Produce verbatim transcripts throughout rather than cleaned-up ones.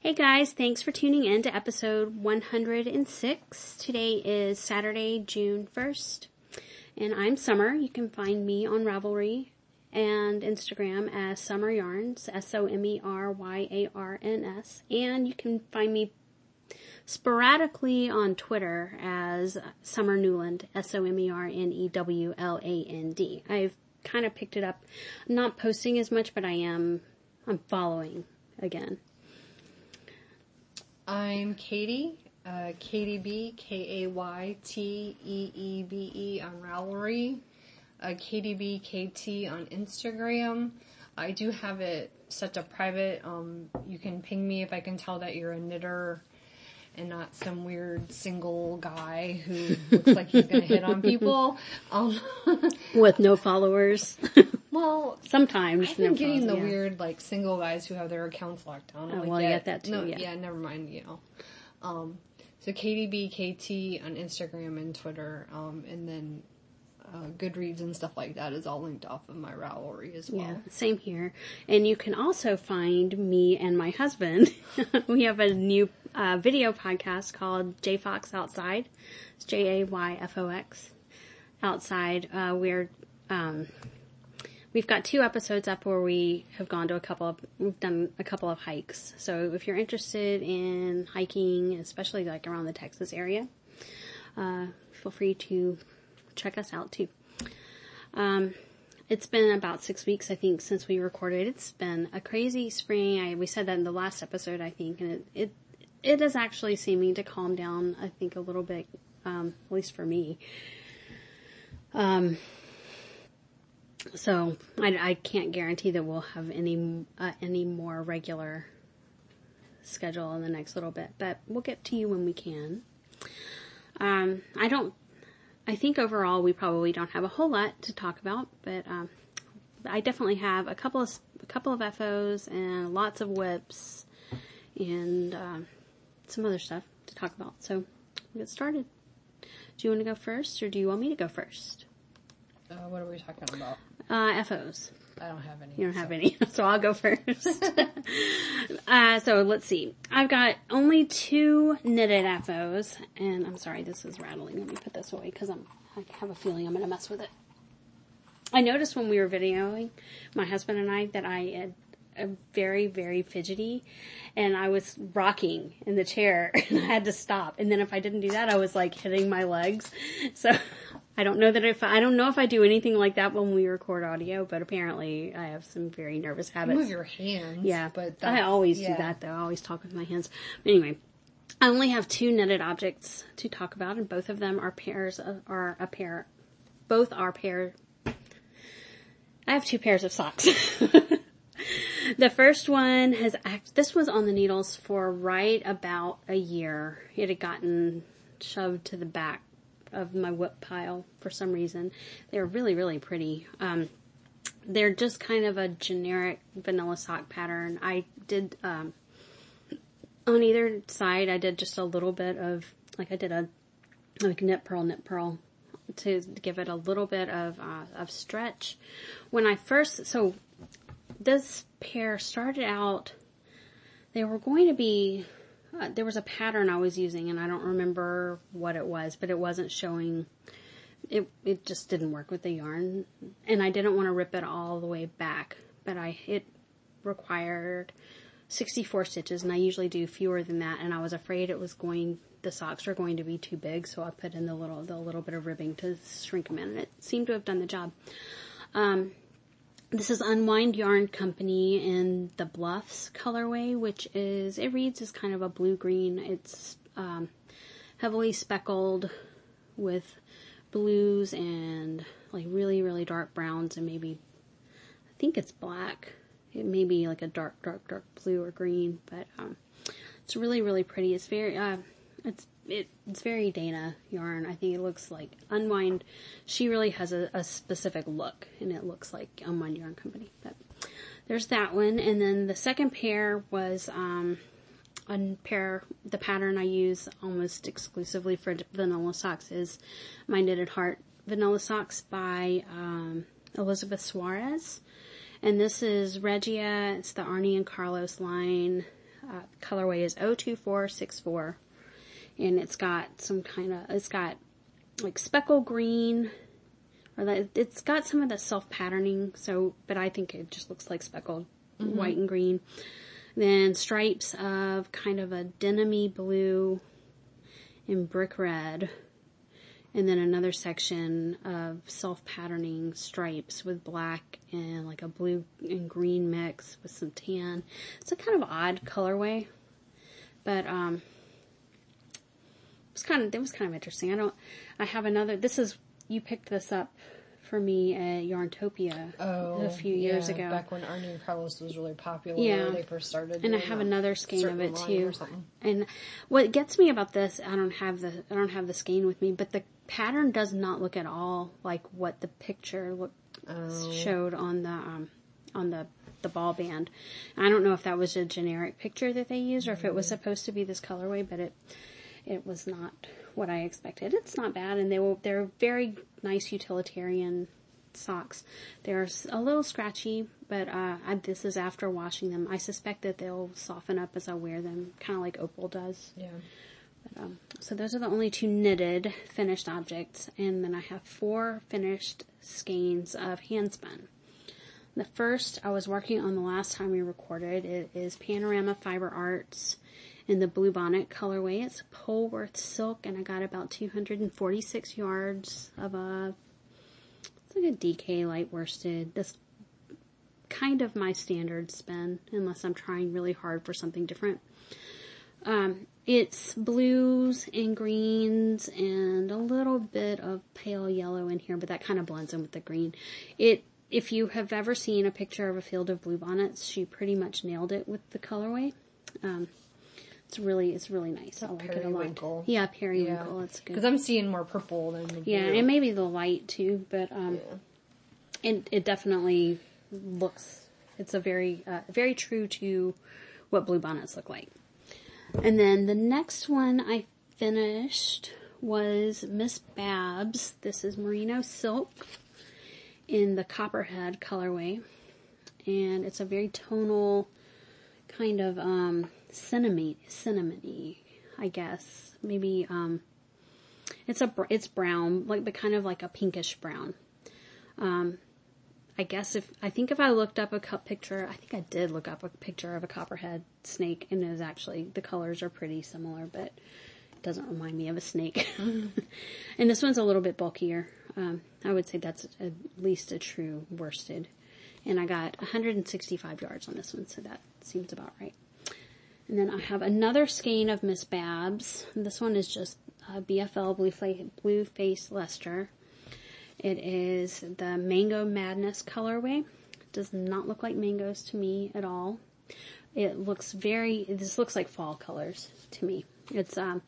Hey guys, thanks for tuning in to episode one hundred six. Today is Saturday, June first, and I'm Summer. You can find me on Ravelry and Instagram as Summer Yarns, S O M E R Y A R N S, and you can find me sporadically on Twitter as Summer Newland, S O M E R N E W L A N D. I've kind of picked it up. I'm not posting as much, but I am, I'm following again. I'm Katie, uh, Katie B, K A Y T E E B E on Ravelry, uh, Katie B, K T on Instagram. I do have it set to private. Um, you can ping me if I can tell that you're a knitter and not some weird single guy who looks like he's going to hit on people. Um, With no followers. Well, sometimes I've been getting the yeah. weird, like, single guys who have their accounts locked down. Oh, like, well, yeah, yeah, that too, no, yeah. yeah, never mind, you know. Um, so K D B K T on Instagram and Twitter, um, and then uh, Goodreads and stuff like that is all linked off of my Ravelry as well. Yeah, same here. And you can also find me and my husband. We have a new uh, video podcast called Jay Fox Outside. It's J A Y F O X, Outside, uh, we're... Um, We've got two episodes up where we have gone to a couple of, we've done a couple of hikes. So if you're interested in hiking, especially like around the Texas area, uh, feel free to check us out too. Um, it's been about six weeks, I think, since we recorded. It's been a crazy spring. I, we said that in the last episode, I think, and it, it, it is actually seeming to calm down, I think, a little bit, um, at least for me. Um, So, I, I can't guarantee that we'll have any uh, any more regular schedule in the next little bit, but we'll get to you when we can. Um, I don't, I think overall we probably don't have a whole lot to talk about, but um, I definitely have a couple of, a couple of F Os and lots of whips and um, some other stuff to talk about. So, we'll get started. Do you want to go first, or do you want me to go first? Uh, what are we talking about? Uh, F Os. I don't have any. You don't so. have any, so I'll go first. uh, so let's see. I've got only two knitted F Os, and I'm sorry, this is rattling. Let me put this away because I'm, I have a feeling I'm going to mess with it. I noticed when we were videoing, my husband and I, that I had a very, very fidgety, and I was rocking in the chair, and I had to stop. And then if I didn't do that, I was like hitting my legs. So... I don't know that if, I don't know if I do anything like that when we record audio, but apparently I have some very nervous habits. Move your hands. Yeah, but I always yeah. do that though. I always talk with my hands. Anyway, I only have two knitted objects to talk about, and both of them are pairs of, are a pair, both are pair. I have two pairs of socks. The first one has act, this was on the needles for right about a year. It had gotten shoved to the back of my whip pile for some reason. They're really, really pretty. Um, they're just kind of a generic vanilla sock pattern. I did, um, on either side, I did just a little bit of, like I did a, like knit pearl, knit pearl to give it a little bit of, uh, of stretch. When I first, so this pair started out, they were going to be, Uh, there was a pattern I was using, and I don't remember what it was, but it wasn't showing. It it just didn't work with the yarn, and I didn't want to rip it all the way back, but I it required sixty-four stitches, and I usually do fewer than that, and I was afraid it was going, the socks were going to be too big, so I put in the little, the little bit of ribbing to shrink them in, and it seemed to have done the job. Um, This is Unwind Yarn Company in the Bluffs colorway, which is, it reads as kind of a blue-green. It's um, heavily speckled with blues and like really, really dark browns and maybe, I think it's black. It may be like a dark, dark, dark blue or green, but um, it's really, really pretty. It's very, uh, it's It, it's very Dana yarn. I think it looks like Unwind. She really has a, a specific look, and it looks like Unwind Yarn Company. But there's that one. And then the second pair was um, a pair, the pattern I use almost exclusively for vanilla socks is My Knitted Heart Vanilla Socks by um, Elizabeth Suarez. And this is Regia. It's the Arnie and Carlos line. Uh, the colorway is oh two four six four, and it's got some kind of, it's got like speckle green, or that, it's got some of the self-patterning, so, but I think it just looks like speckled mm-hmm. white and green. Then stripes of kind of a denim-y blue and brick red. And then another section of self-patterning stripes with black and like a blue and green mix with some tan. It's a kind of odd colorway, but um, it was kind of it was kind of interesting. I don't. I have another. This is you picked this up for me at Yarntopia oh, a few yeah, years ago. Back when Arnie and Carlos was really popular. Yeah. When they first started. And I have another skein of it too. And what gets me about this, I don't have the I don't have the skein with me, but the pattern does not look at all like what the picture look, oh. showed on the um, on the, the ball band. I don't know if that was a generic picture that they used or mm-hmm. if it was supposed to be this colorway, but it it was not what I expected. It's not bad, and they will, they're very nice utilitarian socks. They're a little scratchy, but uh, I, this is after washing them. I suspect that they'll soften up as I wear them, kind of like Opal does. Yeah. But, um, so those are the only two knitted finished objects, and then I have four finished skeins of handspun. The first I was working on the last time we recorded. It is Panorama Fiber Arts in the Bluebonnet colorway. It's Polwarth silk, and I got about two hundred forty-six yards of a, it's like a D K light worsted. That's kind of my standard spin, unless I'm trying really hard for something different. Um, it's blues and greens and a little bit of pale yellow in here, but that kind of blends in with the green. It If you have ever seen a picture of a field of bluebonnets, she pretty much nailed it with the colorway. Um, it's really, it's really nice. I like it a lot. Yeah, periwinkle. Yeah. It's good. Because I'm seeing more purple than the yeah, blue. Yeah, and maybe the light too, but um, yeah. it it definitely looks. It's a very, uh, very true to what bluebonnets look like. And then the next one I finished was Miss Babs. This is merino silk in the Copperhead colorway, and it's a very tonal kind of um cinnamon cinnamony, I guess. Maybe um it's a it's brown, like, but kind of like a pinkish brown. Um I guess if I think if I looked up a cup picture, I think I did look up a picture of a copperhead snake, and it was actually the colors are pretty similar, but it doesn't remind me of a snake. And this one's a little bit bulkier. Um, I would say that's at least a true worsted. And I got one hundred sixty-five yards on this one, so that seems about right. And then I have another skein of Miss Babs. This one is just uh, B F L Blue, Fla- Blue Face Luster. It is the Mango Madness colorway. It does not look like mangoes to me at all. It looks very, this looks like fall colors to me. It's, um...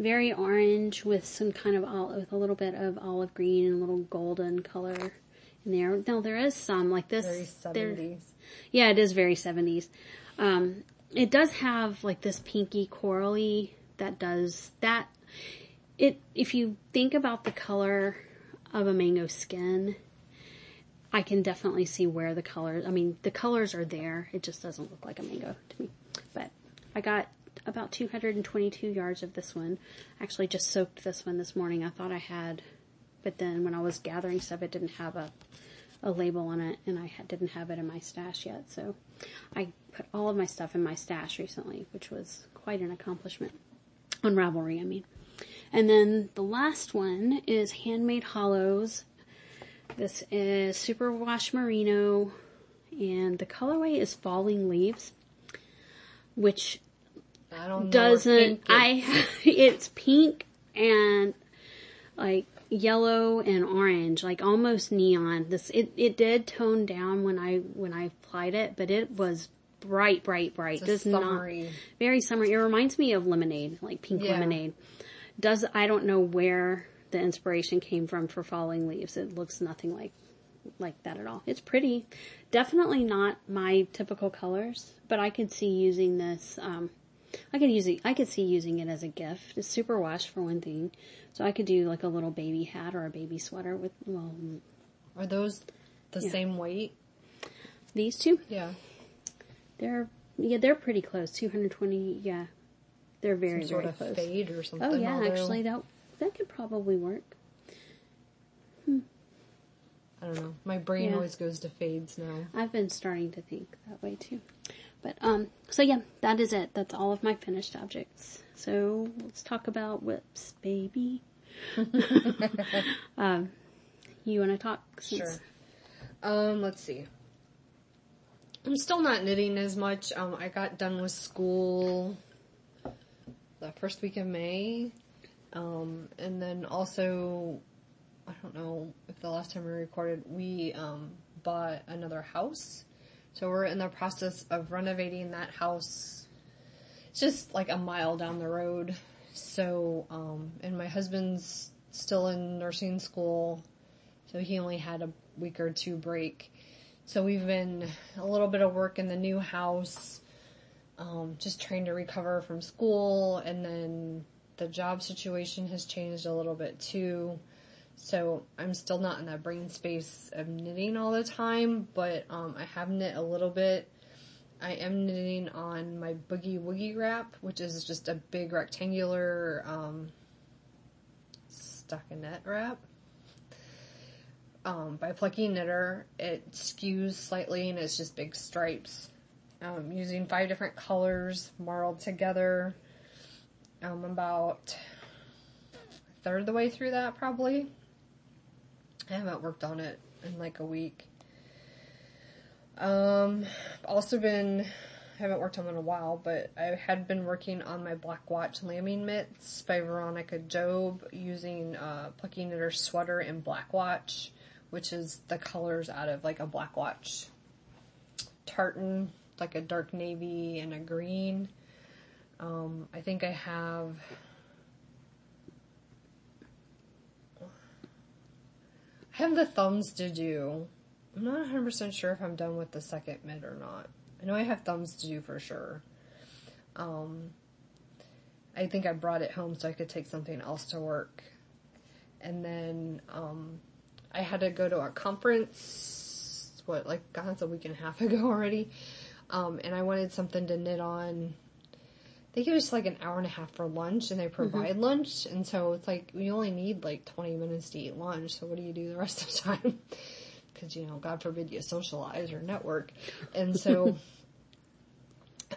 very orange with some kind of olive, with a little bit of olive green and a little golden color in there. No, there is some like this. Very seventies. Yeah, it is very seventies. Um, it does have like this pinky corally that does that. It, if you think about the color of a mango skin, I can definitely see where the colors, I mean, the colors are there. It just doesn't look like a mango to me, but I got about two hundred twenty-two yards of this one. I actually just soaked this one this morning. I thought I had, but then when I was gathering stuff, it didn't have a, a label on it, and I had, didn't have it in my stash yet. So I put all of my stuff in my stash recently, which was quite an accomplishment. On Ravelry, I mean. And then the last one is Handmade Hollows. This is Superwash Merino, and the colorway is Falling Leaves, which I don't know doesn't I it's pink and like yellow and orange, like almost neon. This it, it did tone down when I when I applied it, but it was bright, bright, bright. It's does summery. Not very summery. It reminds me of lemonade, like pink yeah. lemonade. Does I don't know where the inspiration came from for Falling Leaves. It looks nothing like like that at all. It's pretty. Definitely not my typical colors, but I could see using this um I could use it, I could see using it as a gift. It's super wash for one thing. So I could do like a little baby hat or a baby sweater with, well. Are those the yeah. same weight? These two? Yeah. They're Yeah, they're pretty close. two hundred twenty, yeah. They're very, Some very close. Some sort of fade or something. Oh, yeah, although... actually, that that could probably work. Hmm. I don't know. My brain yeah. always goes to fades now. I've been starting to think that way, too. But, um, so yeah, that is it. That's all of my finished objects. So, let's talk about whips, baby. um, you want to talk? Since... Sure. Um, let's see. I'm still not knitting as much. Um, I got done with school the first week of May. Um, and then also, I don't know if the last time we recorded, we, um, bought another house. So we're in the process of renovating that house. It's just like a mile down the road. So, um, and my husband's still in nursing school. So he only had a week or two break. So we've been a little bit of work in the new house, um, just trying to recover from school, and then the job situation has changed a little bit too. So I'm still not in that brain space of knitting all the time, but um, I have knit a little bit. I am knitting on my Boogie Woogie wrap, which is just a big rectangular um, stockinette wrap. Um, by Plucky Knitter. It skews slightly and it's just big stripes. Um, using five different colors marled together. I'm about a third of the way through that probably. I haven't worked on it in like a week. Um, I've also been, I haven't worked on it in a while, but I had been working on my Black Watch Lambing Mitts by Veronica Jobe using uh, Plucky Knitter Sweater and Black Watch, which is the colors out of like a Black Watch tartan, like a dark navy and a green. Um, I think I have, I have the thumbs to do. I'm not one hundred percent sure if I'm done with the second mitt or not. I know I have thumbs to do for sure. Um, I think I brought it home so I could take something else to work. And then, um... I had to go to a conference, what, like, God, that's a week and a half ago already, um, and I wanted something to knit on. They give us, like, an hour and a half for lunch, and they provide mm-hmm. lunch, and so it's like, we only need, like, twenty minutes to eat lunch, so what do you do the rest of the time? Because, you know, God forbid you socialize or network. And so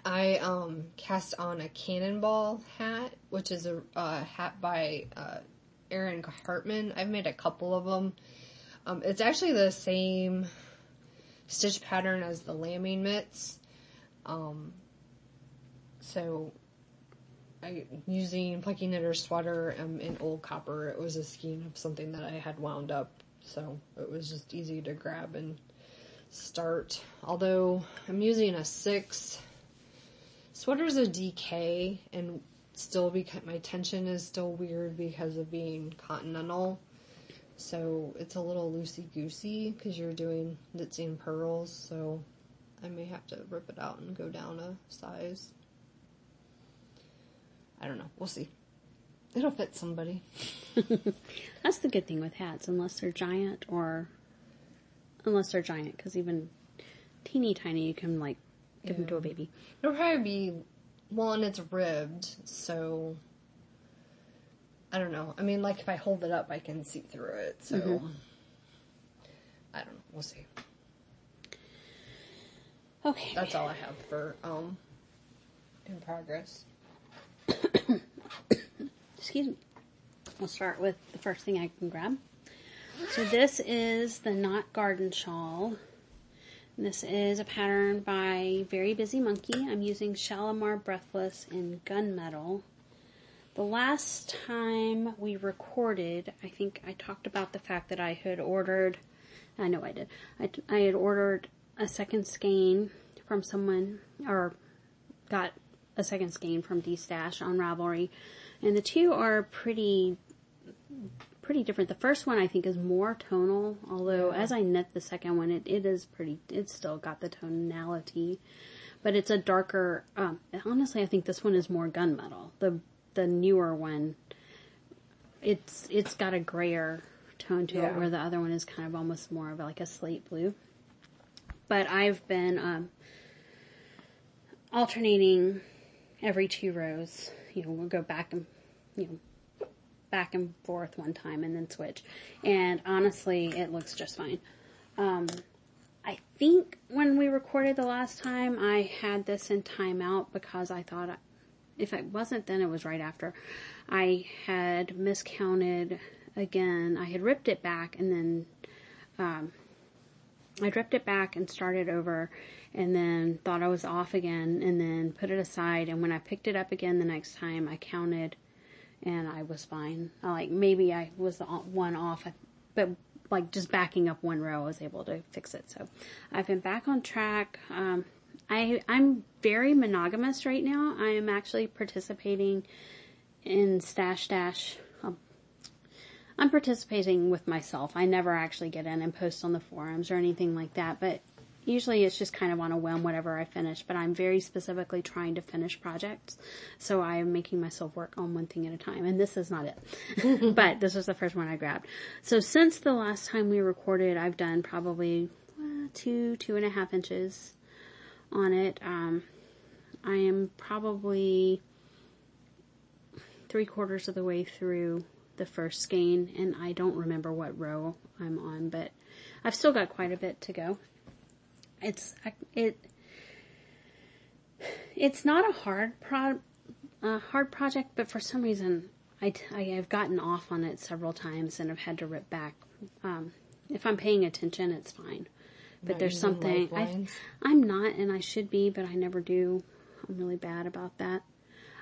I um, cast on a Cannonball Hat, which is a uh, hat by uh, Aaron Hartman. I've made a couple of them. Um, it's actually the same stitch pattern as the lambing mitts. Um, so I, using Plucky Knitter Sweater um, and Old Copper, it was a skein of something that I had wound up. So it was just easy to grab and start. Although I'm using a six. Sweater's a D K, and still because my tension is still weird because of being continental. So it's a little loosey-goosey because you're doing knits and purls, so I may have to rip it out and go down a size. I don't know. We'll see. It'll fit somebody. That's the good thing with hats, unless they're giant or... Unless they're giant, because even teeny tiny, you can, like, give yeah. them to a baby. It'll probably be... Well, and it's ribbed, so... I don't know. I mean, like, if I hold it up, I can see through it, so... Mm-hmm. I don't know. We'll see. Okay. That's all I have for, um, in progress. Excuse me. We'll start with the first thing I can grab. So this is the Knot Garden Shawl. This is a pattern by Very Busy Monkey. I'm using Shalimar Breathless in Gunmetal. The last time we recorded, I think I talked about the fact that I had ordered, I know I did, I, I had ordered a second skein from someone, or got a second skein from D-Stash on Ravelry, and the two are pretty, pretty different. The first one I think is more tonal, although yeah. as I knit the second one, it, it is pretty, it's still got the tonality, but it's a darker, um, honestly I think this one is more gunmetal. The The newer one, it's it's got a grayer tone to yeah. it, where the other one is kind of almost more of like a slate blue. But I've been um, alternating every two rows. You know, we'll go back and, you know, back and forth one time and then switch. And honestly, it looks just fine. Um, I think when we recorded the last time, I had this in timeout because I thought, I, if it wasn't then, it was right after. I had miscounted again. I had ripped it back and then, um, I ripped it back and started over and then thought I was off again and then put it aside. And when I picked it up again the next time, I counted and I was fine. I, like, maybe I was the one off, but like just backing up one row, I was able to fix it. So I've been back on track. Um, I, I'm very monogamous right now. I am actually participating in Stash Dash. Um, I'm participating with myself. I never actually get in and post on the forums or anything like that, but usually it's just kind of on a whim whatever I finish, but I'm very specifically trying to finish projects, so I am making myself work on one thing at a time, and this is not it, but this was the first one I grabbed. So since the last time we recorded, I've done probably uh, two, two and a half inches on it. Um, I am probably three quarters of the way through the first skein, and I don't remember what row I'm on, but I've still got quite a bit to go. It's, it, it's not a hard pro, a hard project, but for some reason I, I have gotten off on it several times and have had to rip back. Um, if I'm paying attention, it's fine. But not there's something, I've, I'm not, and I should be, but I never do. I'm really bad about that.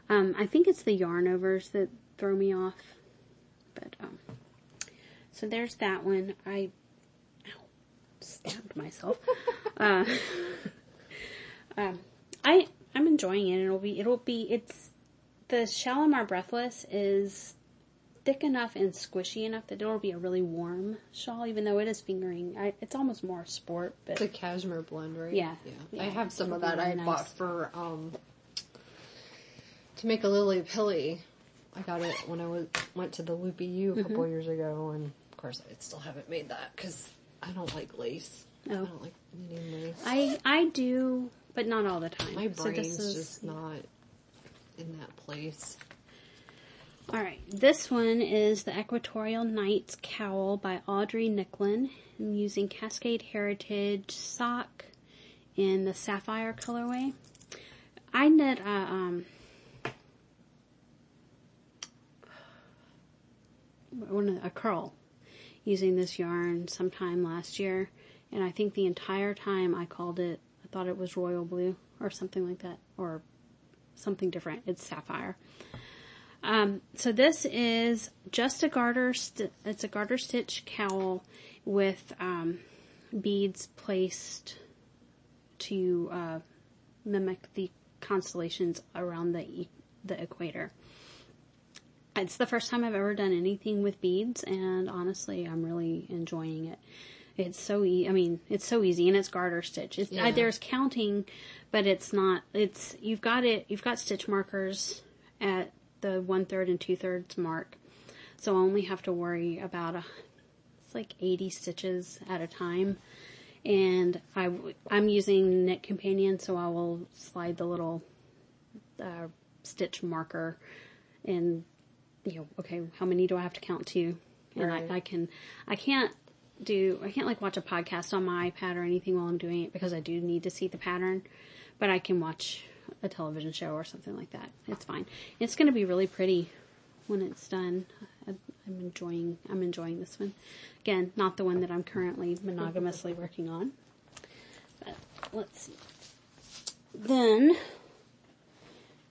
Um, I think it's the yarn overs that throw me off. But, um, so there's that one. I, ow, stabbed myself. uh, um, I, I'm enjoying it. It'll be, it'll be, it's, the Shalimar Breathless is thick enough and squishy enough that it'll be a really warm shawl, even though it is fingering. I, it's almost more sport, but. It's a cashmere blend, right? Yeah. yeah. yeah I have some of that really I nice. bought for, um, to make a lily pilly. I got it when I was, went to the Loopy U a couple mm-hmm. years ago, and of course I still haven't made that because I don't like lace. Oh. I don't like knitting lace. I, I do, but not all the time. My brain's so this is, just not in that place. Alright, this one is the Equatorial Knights Cowl by Audrey Nicklin. I'm using Cascade Heritage Sock in the Sapphire colorway. I knit a, um, one a curl using this yarn sometime last year, and I think the entire time I called it, I thought it was royal blue or something like that, or something different. It's sapphire. Um, so this is just a garter. St- it's a garter stitch cowl with um, beads placed to uh, mimic the constellations around the e- the equator. It's the first time I've ever done anything with beads, and honestly, I'm really enjoying it. It's so e- I mean, it's so easy, and it's garter stitch. It's, yeah. I, there's counting, but it's not. It's you've got it. You've got stitch markers at the one third and two thirds mark, so I only have to worry about a, it's like eighty stitches at a time. And I I'm using Knit Companion, so I will slide the little uh, stitch marker in. You know, okay, how many do I have to count to? And right. I, I can, I can't do, I can't like watch a podcast on my iPad or anything while I'm doing it because I do need to see the pattern, but I can watch a television show or something like that. It's fine. It's going to be really pretty when it's done. I'm enjoying, I'm enjoying this one. Again, not the one that I'm currently monogamously working on. But let's see. Then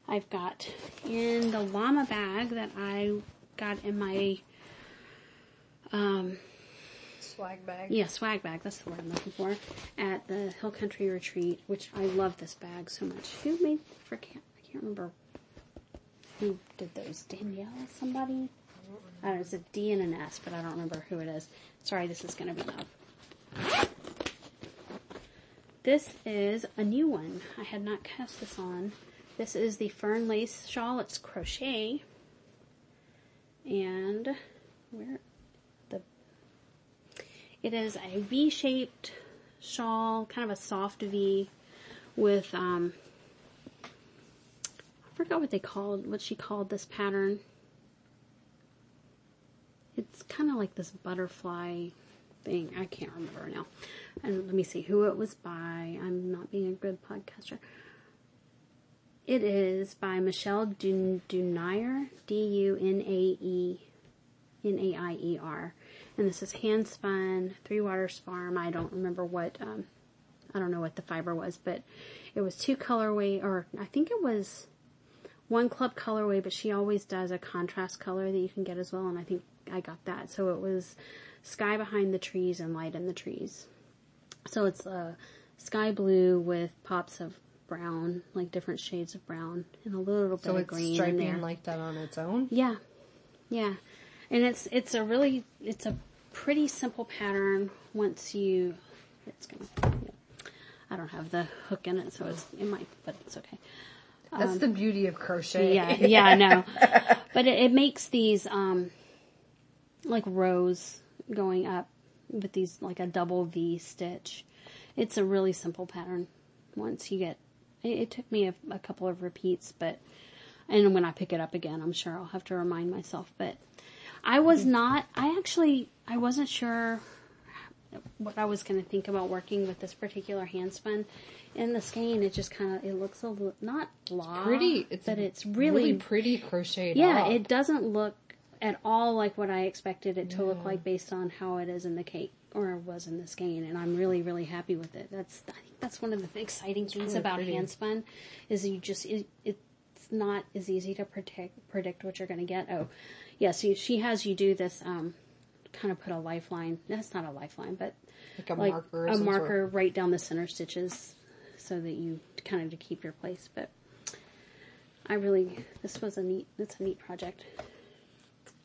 I've got in the llama bag that I got in my, um, swag bag. Yeah, swag bag. That's the word I'm looking for. At the Hill Country Retreat, which I love this bag so much. Who made, for can't, I can't remember who did those. Danielle, somebody? I don't know. It's a D and an S, but I don't remember who it is. Sorry, this is going to be enough. This is a new one. I had not cast this on. This is the Fern Lace Shawl. It's crochet. And where the, it is a V-shaped shawl, kind of a soft V with, um, forgot what they called, what she called this pattern. It's kind of like this butterfly thing. I can't remember now. And let me see who it was by. I'm not being a good podcaster. It is by Michelle Dunier, D U N A E N A I E R. And this is hand spun, Three Waters Farm. I don't remember what, um, I don't know what the fiber was, but it was two colorway, or I think it was one club colorway, but she always does a contrast color that you can get as well, and I think I got that. So it was Sky Behind the Trees and Light in the Trees. So it's a sky blue with pops of brown, like different shades of brown, and a little bit so of green in there. So it's striping like that on its own? Yeah. Yeah. And it's, it's a really, it's a pretty simple pattern once you, it's gonna, I don't have the hook in it, so it's, it might, but it's okay. Um, That's the beauty of crochet. Yeah, yeah, I know. But it, it makes these, um, like rows going up with these, like a double V stitch. It's a really simple pattern once you get, it, it took me a, a couple of repeats, but, and when I pick it up again, I'm sure I'll have to remind myself, but I was not, I actually, I wasn't sure what I was going to think about working with this particular handspun. In the skein, it just kind of, it looks a little, not long, pretty. It's but it's really, really pretty crocheted. Yeah, up. It doesn't look at all like what I expected it to no. look like based on how it is in the cake, or was in the skein, and I'm really, really happy with it. That's, I think that's one of the exciting it's things really about pretty. Handspun, is you just, it, it's not as easy to predict, predict what you're going to get. Oh, yeah, so she has you do this, um, kind of put a lifeline, that's not a lifeline, but like a like marker, a marker right down the center stitches so that you kind of to keep your place. But I really, this was a neat, it's a neat project.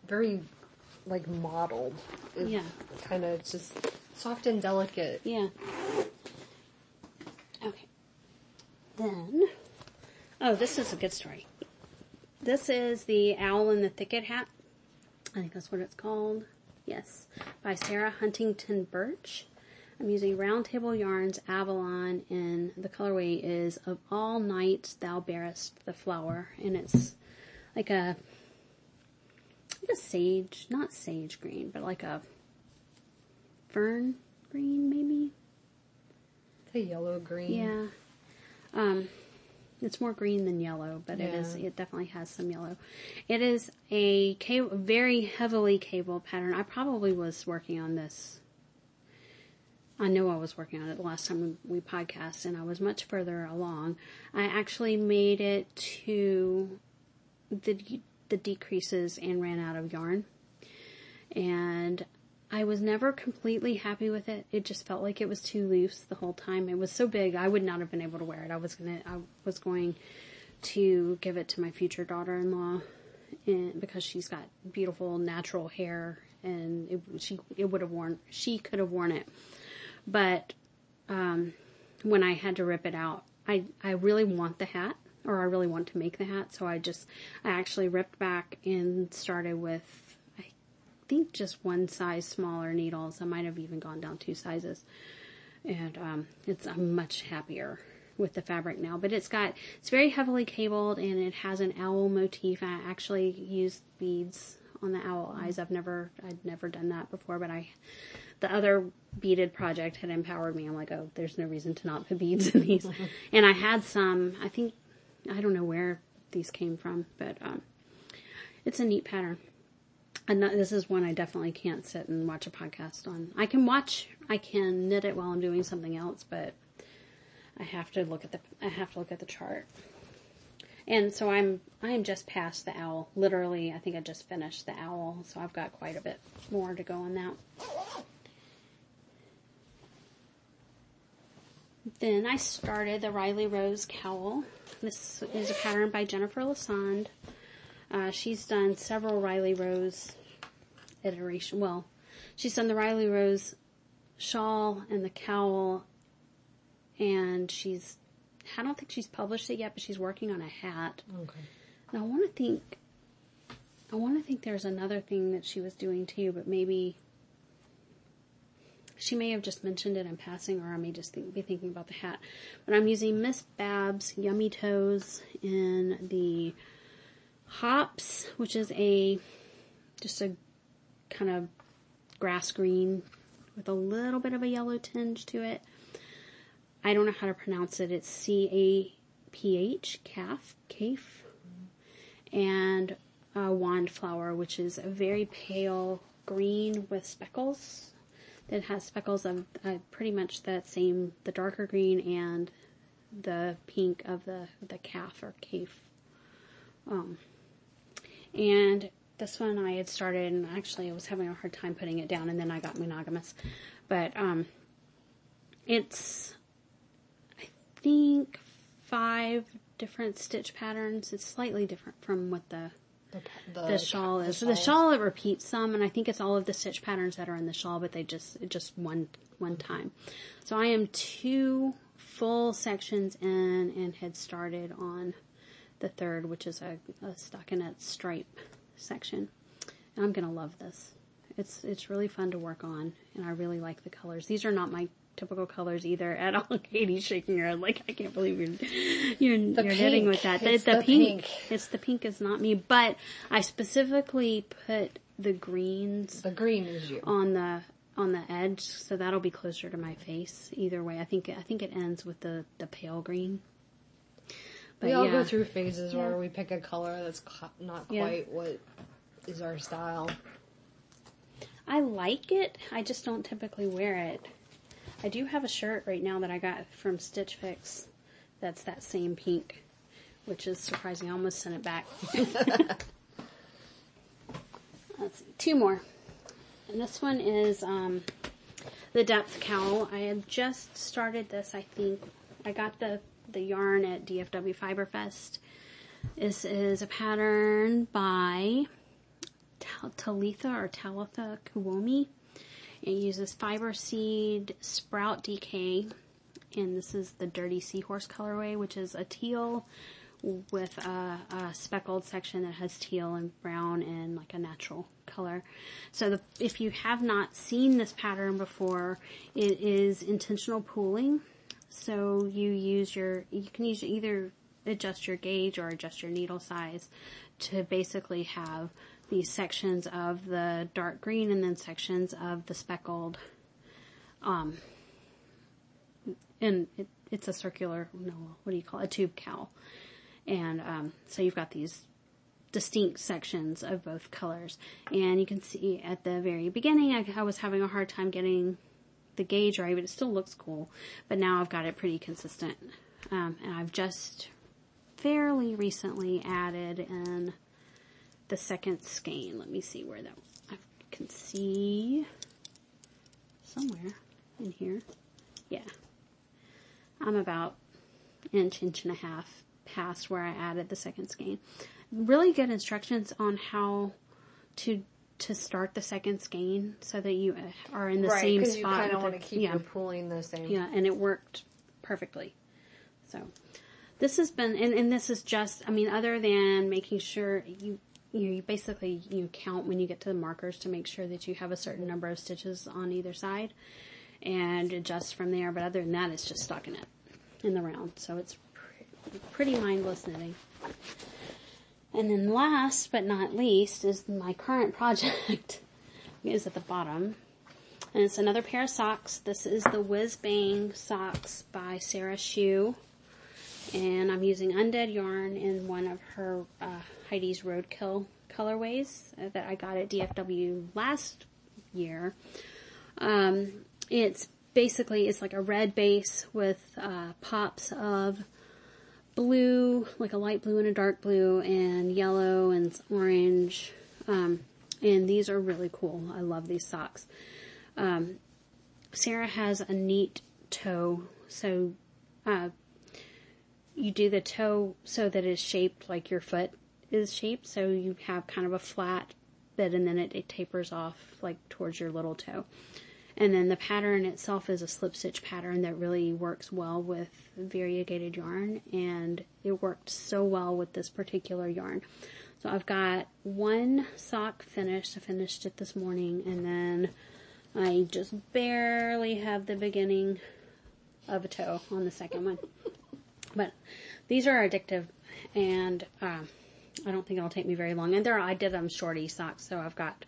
Very like mottled. It's yeah. Kind of just soft and delicate. Yeah. Okay. Then, oh, this is a good story. This is the Owl in the Thicket hat. I think that's what it's called. Yes, by Sarah Huntington Birch. I'm using Round Table Yarns Avalon, and the colorway is Of All Nights Thou Bearest the Flower, and it's like a like a sage, not sage green, but like a fern green, maybe. It's a yellow green. Yeah, um, it's more green than yellow, but yeah. it is. It definitely has some yellow. It is a cable, very heavily cable pattern. I probably was working on this. I know I was working on it the last time we podcast, and I was much further along. I actually made it to the the decreases and ran out of yarn, and I was never completely happy with it. It just felt like it was too loose the whole time. It was so big, I would not have been able to wear it. I was gonna, I was going to give it to my future daughter-in-law, and because she's got beautiful natural hair, and it, she, it would have worn, she could have worn it. But um, when I had to rip it out, I, I really want the hat, or I really want to make the hat. So I just, I actually ripped back and started with, I think, just one size smaller needles. I might have even gone down two sizes, and um, it's I'm much happier with the fabric now. But it's got it's very heavily cabled, and it has an owl motif. I actually used beads on the owl eyes. I've never I'd never done that before, but I the other beaded project had empowered me. I'm like, oh, there's no reason to not put beads in these. And I had some. I think I don't know where these came from, but um, it's a neat pattern. And this is one I definitely can't sit and watch a podcast on. I can watch, I can knit it while I'm doing something else, but I have to look at the, I have to look at the chart. And so I'm, I am just past the owl. Literally, I think I just finished the owl, so I've got quite a bit more to go on that. Then I started the Riley Rose cowl. This is a pattern by Jennifer Lassonde. Uh, she's done several Riley Rose iteration. Well, she's done the Riley Rose shawl and the cowl, and she's, I don't think she's published it yet, but she's working on a hat. Okay. And I want to think, I want to think there's another thing that she was doing too, but maybe, She may have just mentioned it in passing, or I may just think, be thinking about the hat. But I'm using Miss Babs Yummy Toes in the Hops, which is a just a kind of grass green with a little bit of a yellow tinge to it. I don't know how to pronounce it. It's C A P H, calf, cafe, and a wand flower, which is a very pale green with speckles. It has speckles of uh, pretty much that same, the darker green and the pink of the, the calf or cafe. Um, and this one I had started, and actually I was having a hard time putting it down, and then I got monogamous. But um, it's, I think, five different stitch patterns. It's slightly different from what the the, the, the shawl is. The, the shawl, it repeats some, and I think it's all of the stitch patterns that are in the shawl, but they just just one one time. So I am two full sections in and had started on the third, which is a, a stockinette stripe section. And I'm going to love this. It's it's really fun to work on, and I really like the colors. These are not my typical colors either at all. Katie's shaking her head like, I can't believe you're you're, you're knitting with that. It's the, the pink. pink. It's the pink is not me, but I specifically put the greens the green is you. on the on the edge, so that'll be closer to my face either way. I think I think it ends with the, the pale green. But we all yeah. go through phases yeah. where we pick a color that's not quite yeah. what is our style. I like it. I just don't typically wear it. I do have a shirt right now that I got from Stitch Fix that's that same pink, which is surprising. I almost sent it back. Let's see. Two more. And this one is um, the Depth Cowl. I had just started this, I think. I got the... the yarn at D F W Fiberfest. This is a pattern by Talitha or Talitha Kuwomi. It uses fiber seed, sprout decay, and this is the Dirty Seahorse colorway, which is a teal with a, a speckled section that has teal and brown and like a natural color. So the, if you have not seen this pattern before, it is intentional pooling. So you use your, you can use either adjust your gauge or adjust your needle size to basically have these sections of the dark green and then sections of the speckled, um, and it, it's a circular, no, what do you call it, a tube cowl. And, um, so you've got these distinct sections of both colors. And you can see at the very beginning, I, I was having a hard time getting the gauge right, but it still looks cool. But now I've got it pretty consistent, um, and I've just fairly recently added in the second skein. Let me see where that I can see somewhere in here. Yeah, I'm about an inch, inch and a half past where I added the second skein. Really good instructions on how to. to start the second skein so that you are in the right, same spot. Right, because you kind of want to keep yeah. your pooling the same. Yeah, and it worked perfectly. So this has been, and, and this is just, I mean, other than making sure you, you basically, you count when you get to the markers to make sure that you have a certain number of stitches on either side and adjust from there. But other than that, it's just stockinette in the round. So it's pre- pretty mindless knitting. And then last but not least is my current project. Is at the bottom. And it's another pair of socks. This is the Whiz Bang Socks by Sarah Hsu. And I'm using Undead Yarn in one of her uh, Heidi's Roadkill colorways that I got at D F W last year. Um, it's basically, it's like a red base with uh, pops of blue, like a light blue and a dark blue, and yellow and orange, um, and these are really cool. I love these socks. Um, Sarah has a neat toe, so uh, you do the toe so that it's shaped like your foot is shaped, so you have kind of a flat bit, and then it, it tapers off like towards your little toe. And then the pattern itself is a slip stitch pattern that really works well with variegated yarn, and it worked so well with this particular yarn. So I've got one sock finished. I finished it this morning, and then I just barely have the beginning of a toe on the second one. But these are addictive, and uh, I don't think it'll take me very long. And there, I did them shorty socks, so I've got,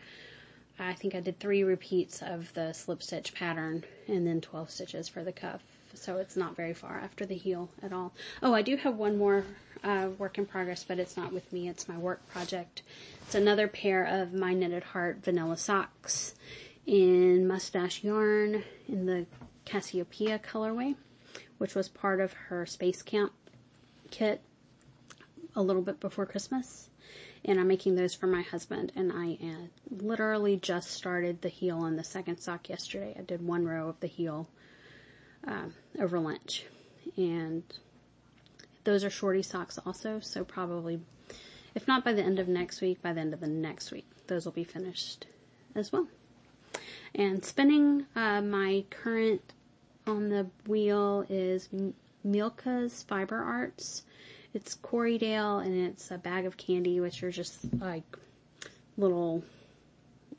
I think I did three repeats of the slip stitch pattern and then twelve stitches for the cuff. So it's not very far after the heel at all. Oh, I do have one more uh, work in progress, but it's not with me. It's my work project. It's another pair of My Knitted Heart Vanilla Socks in Mustache Yarn in the Cassiopeia colorway, which was part of her Space Camp kit a little bit before Christmas. And I'm making those for my husband. And I uh, literally just started the heel on the second sock yesterday. I did one row of the heel um, over lunch. And those are shorty socks also. So probably, if not by the end of next week, by the end of the next week, those will be finished as well. And spinning, uh, my current on the wheel is Milka's Fiber Arts. It's Corriedale, and it's a bag of candy, which are just like little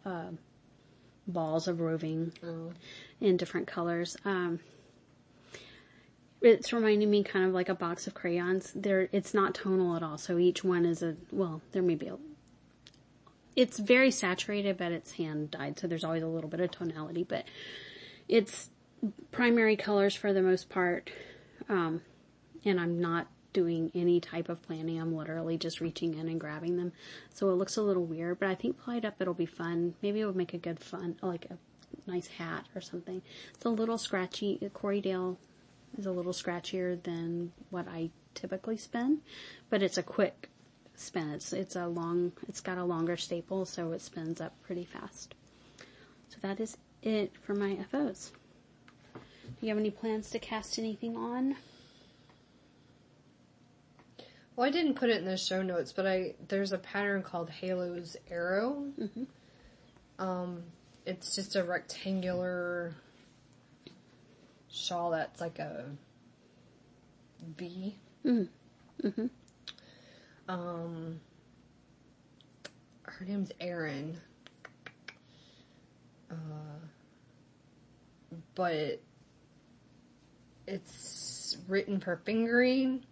uh, balls of roving oh. in different colors. Um, it's reminding me kind of like a box of crayons. They're, it's not tonal at all, so each one is a, well, there may be a, it's very saturated, but it's hand dyed, so there's always a little bit of tonality, but it's primary colors for the most part, um, and I'm not doing any type of planning. I'm literally just reaching in and grabbing them, so it looks a little weird, but I think plied up it'll be fun. Maybe it'll make a good fun, like a nice hat or something. It's a little scratchy. Corriedale is a little scratchier than what I typically spin, but it's a quick spin. It's, it's a long, it's got a longer staple, so it spins up pretty fast. So that is it for my F Os. Do you have any plans to cast anything on? Well, I didn't put it in the show notes, but I there's a pattern called Halo's Arrow. Mm-hmm. Um, it's just a rectangular shawl that's like a V. Mm-hmm. Mm-hmm. Um, her name's Erin. Uh, but it's written for fingering.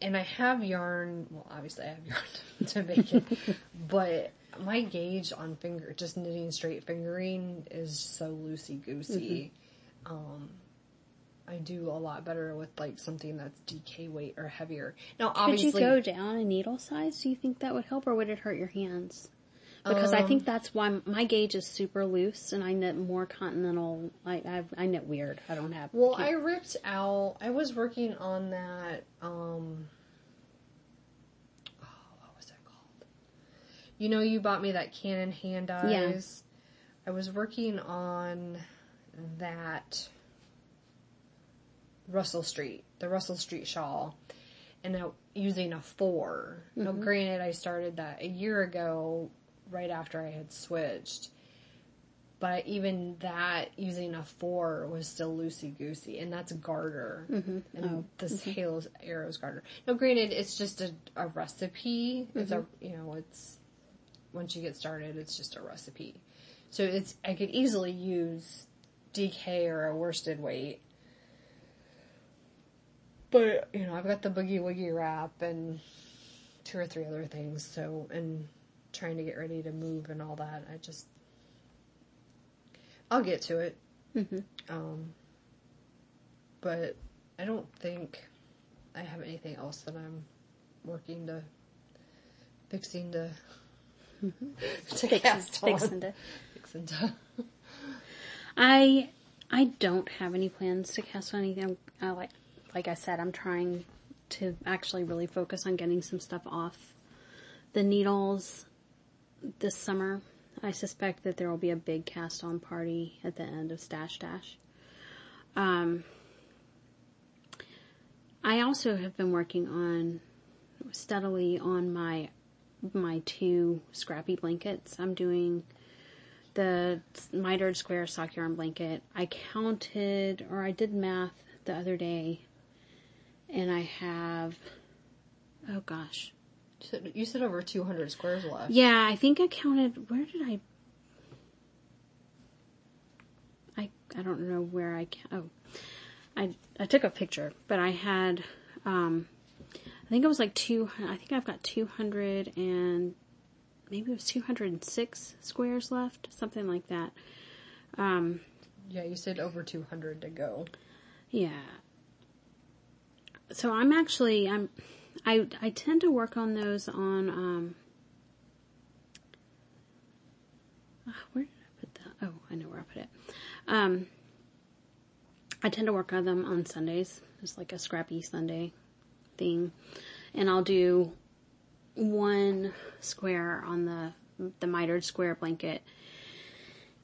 And I have yarn, well, obviously I have yarn to make it, but my gauge on finger, just knitting straight fingering is so loosey-goosey. Mm-hmm. Um, I do a lot better with, like, something that's D K weight or heavier. Now, obviously... Could you go down a needle size? Do you think that would help, or would it hurt your hands? Because um, I think that's why my gauge is super loose, and I knit more continental, like, I I knit weird. I don't have... Well, can't. I ripped out, I was working on that, um, oh, what was that called? You know, you bought me that Canon hand dyes. Yeah. I was working on that Russell Street, the Russell Street shawl, and I, using a four. Mm-hmm. Now, granted, I started that a year ago, right after I had switched, but even that using a four was still loosey-goosey, and that's garter, mm-hmm. and oh. this mm-hmm. Halo's Arrow's garter. Now, granted, it's just a, a recipe. Mm-hmm. It's a you know, it's once you get started, it's just a recipe. So it's I could easily use D K or a worsted weight, but you know, I've got the Boogie Woogie wrap and two or three other things. So and. Trying to get ready to move and all that. I just, I'll get to it. Mm-hmm. Um, but I don't think I have anything else that I'm working to, fixing to, mm-hmm. to fix, cast fix on. To. Fix to. I, I don't have any plans to cast on anything. I like, like I said, I'm trying to actually really focus on getting some stuff off the needles. This summer, I suspect that there will be a big cast-on party at the end of Stash Dash. Um, I also have been working on, steadily on my my two scrappy blankets. I'm doing the mitered square sock yarn blanket. I counted, or I did math the other day, and I have, oh gosh, you said over two hundred squares left. Yeah, I think I counted, where did I, I don't know where I can, oh, I, I took a picture, but I had, um, I think it was like two, I think I've got two hundred and maybe it was two hundred six squares left, something like that. Um, yeah, you said over two hundred to go. Yeah. So I'm actually, I'm, I, I tend to work on those on, um, where did I put that? Oh, I know where I put it. Um, I tend to work on them on Sundays. It's like a scrappy Sunday thing. And I'll do one square on the, the mitered square blanket.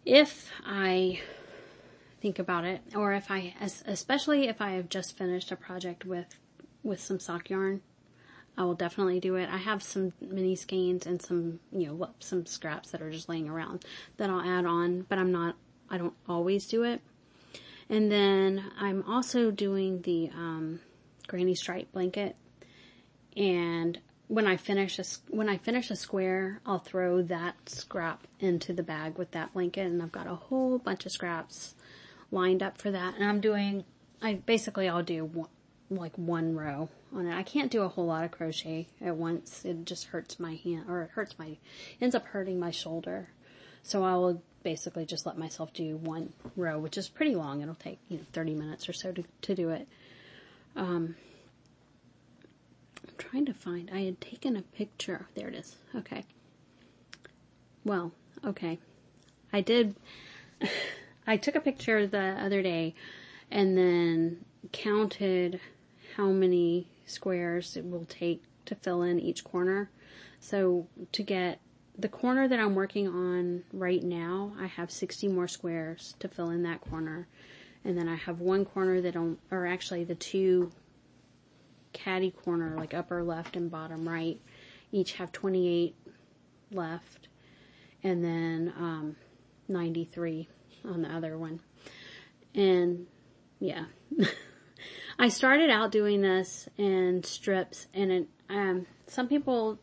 If I think about it, or if I, especially if I have just finished a project with, with some sock yarn, I will definitely do it. I have some mini skeins and some, you know, some scraps that are just laying around that I'll add on, but I'm not, I don't always do it. And then I'm also doing the, um, granny stripe blanket. And when I finish, a, when I finish a square, I'll throw that scrap into the bag with that blanket. And I've got a whole bunch of scraps lined up for that. And I'm doing, I basically, I'll do one, like one row on it. I can't do a whole lot of crochet at once. It just hurts my hand, or it hurts my, ends up hurting my shoulder. So I will basically just let myself do one row, which is pretty long. It'll take, you know, thirty minutes or so to, to do it. Um, I'm trying to find, I had taken a picture. There it is. Okay. Well, okay. I did, I took a picture the other day and then counted how many squares it will take to fill in each corner. So to get the corner that I'm working on right now, I have sixty more squares to fill in that corner. And then I have one corner that don't, or actually the two caddy corner, like upper left and bottom right, each have twenty-eight left, and then um, ninety-three on the other one. And yeah. I started out doing this in strips, and it, um, some people,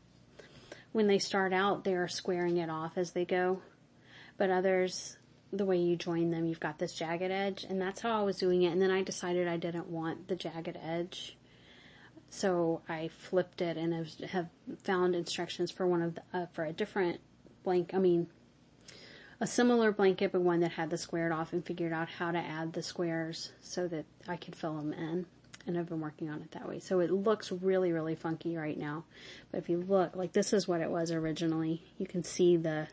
when they start out, they're squaring it off as they go. But others, the way you join them, you've got this jagged edge, and that's how I was doing it. And then I decided I didn't want the jagged edge, so I flipped it, and have, have found instructions for one of the, uh, for a different blank, I mean, a similar blanket, but one that had the squared off, and figured out how to add the squares so that I could fill them in. And I've been working on it that way. So it looks really, really funky right now. But if you look, like this is what it was originally. You can see the,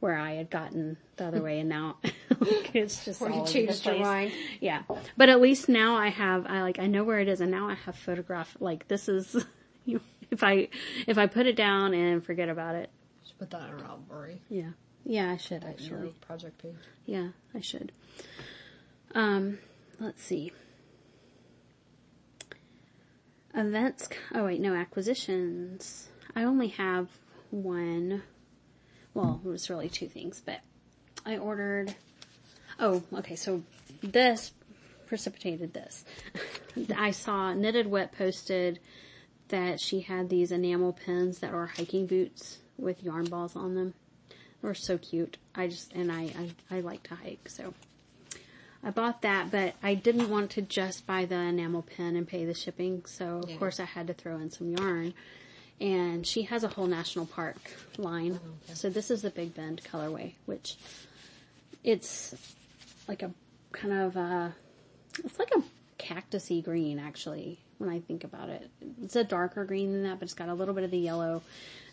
where I had gotten the other way, and now like, it's just all over the place. Yeah. But at least now I have, I like, I know where it is, and now I have photographed, like this is, you know, if I, if I put it down and forget about it. Just put that on Ravelry. Yeah. Yeah, I should, actually. Your project page. Yeah, I should. Um, let's see. Events. Oh, wait, no, acquisitions. I only have one. Well, it was really two things, but I ordered. Oh, okay, so this precipitated this. I saw Knitted Wet posted that she had these enamel pins that were hiking boots with yarn balls on them. They were so cute. I just, and I, I, I like to hike, so I bought that, but I didn't want to just buy the enamel pin and pay the shipping, so of yeah. course I had to throw in some yarn. And she has a whole national park line, oh, okay. So this is the Big Bend colorway, which it's like a kind of a, it's like a cactusy green, actually, when I think about it. It's a darker green than that, but it's got a little bit of the yellow,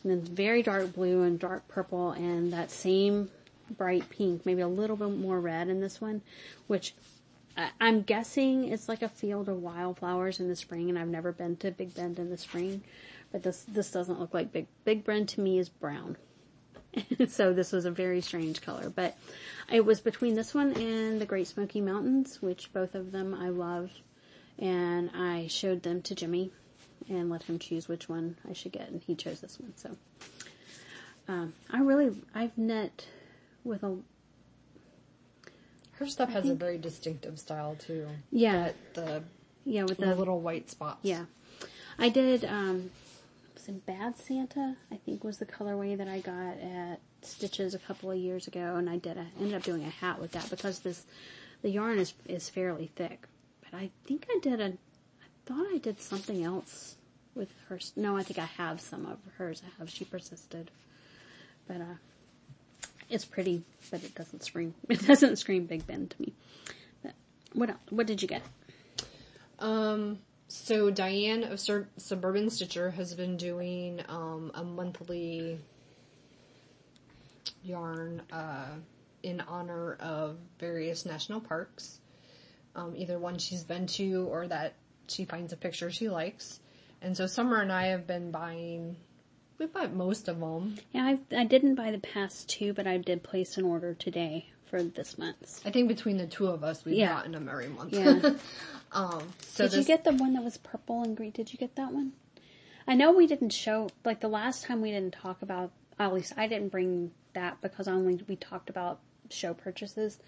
and then very dark blue and dark purple, and that same bright pink, maybe a little bit more red in this one, which I, I'm guessing it's like a field of wildflowers in the spring, and I've never been to Big Bend in the spring, but this this doesn't look like Big, Big Bend to me is brown. So this was a very strange color, but it was between this one and the Great Smoky Mountains, which both of them I love, and I showed them to Jimmy and let him choose which one I should get, and he chose this one. So um, I really, I've knit with a... Her stuff I has think, a very distinctive style, too. Yeah. The, yeah, with the, the little white spots. Yeah. I did, um, was it Bad Santa, I think was the colorway that I got at Stitches a couple of years ago, and I did, I ended up doing a hat with that because this The yarn is is fairly thick, but I think I did a, I thought I did something else with her. No, I think I have some of hers. I have. She persisted, but uh, it's pretty, but it doesn't scream. It doesn't scream Big Bend to me. But what else? What did you get? Um. So Diane of Sur- Suburban Stitcher has been doing um, a monthly yarn uh, in honor of various national parks, um, either one she's been to or that she finds a picture she likes. And so Summer and I have been buying, we bought most of them. Yeah, I, I didn't buy the past two, but I did place an order today for this month's. I think between the two of us, we've yeah. gotten them every month. Yeah. Um, so did this, you get the one that was purple and green? Did you get that one? I know we didn't show, like the last time we didn't talk about, at least I didn't bring that because only we talked about show purchases,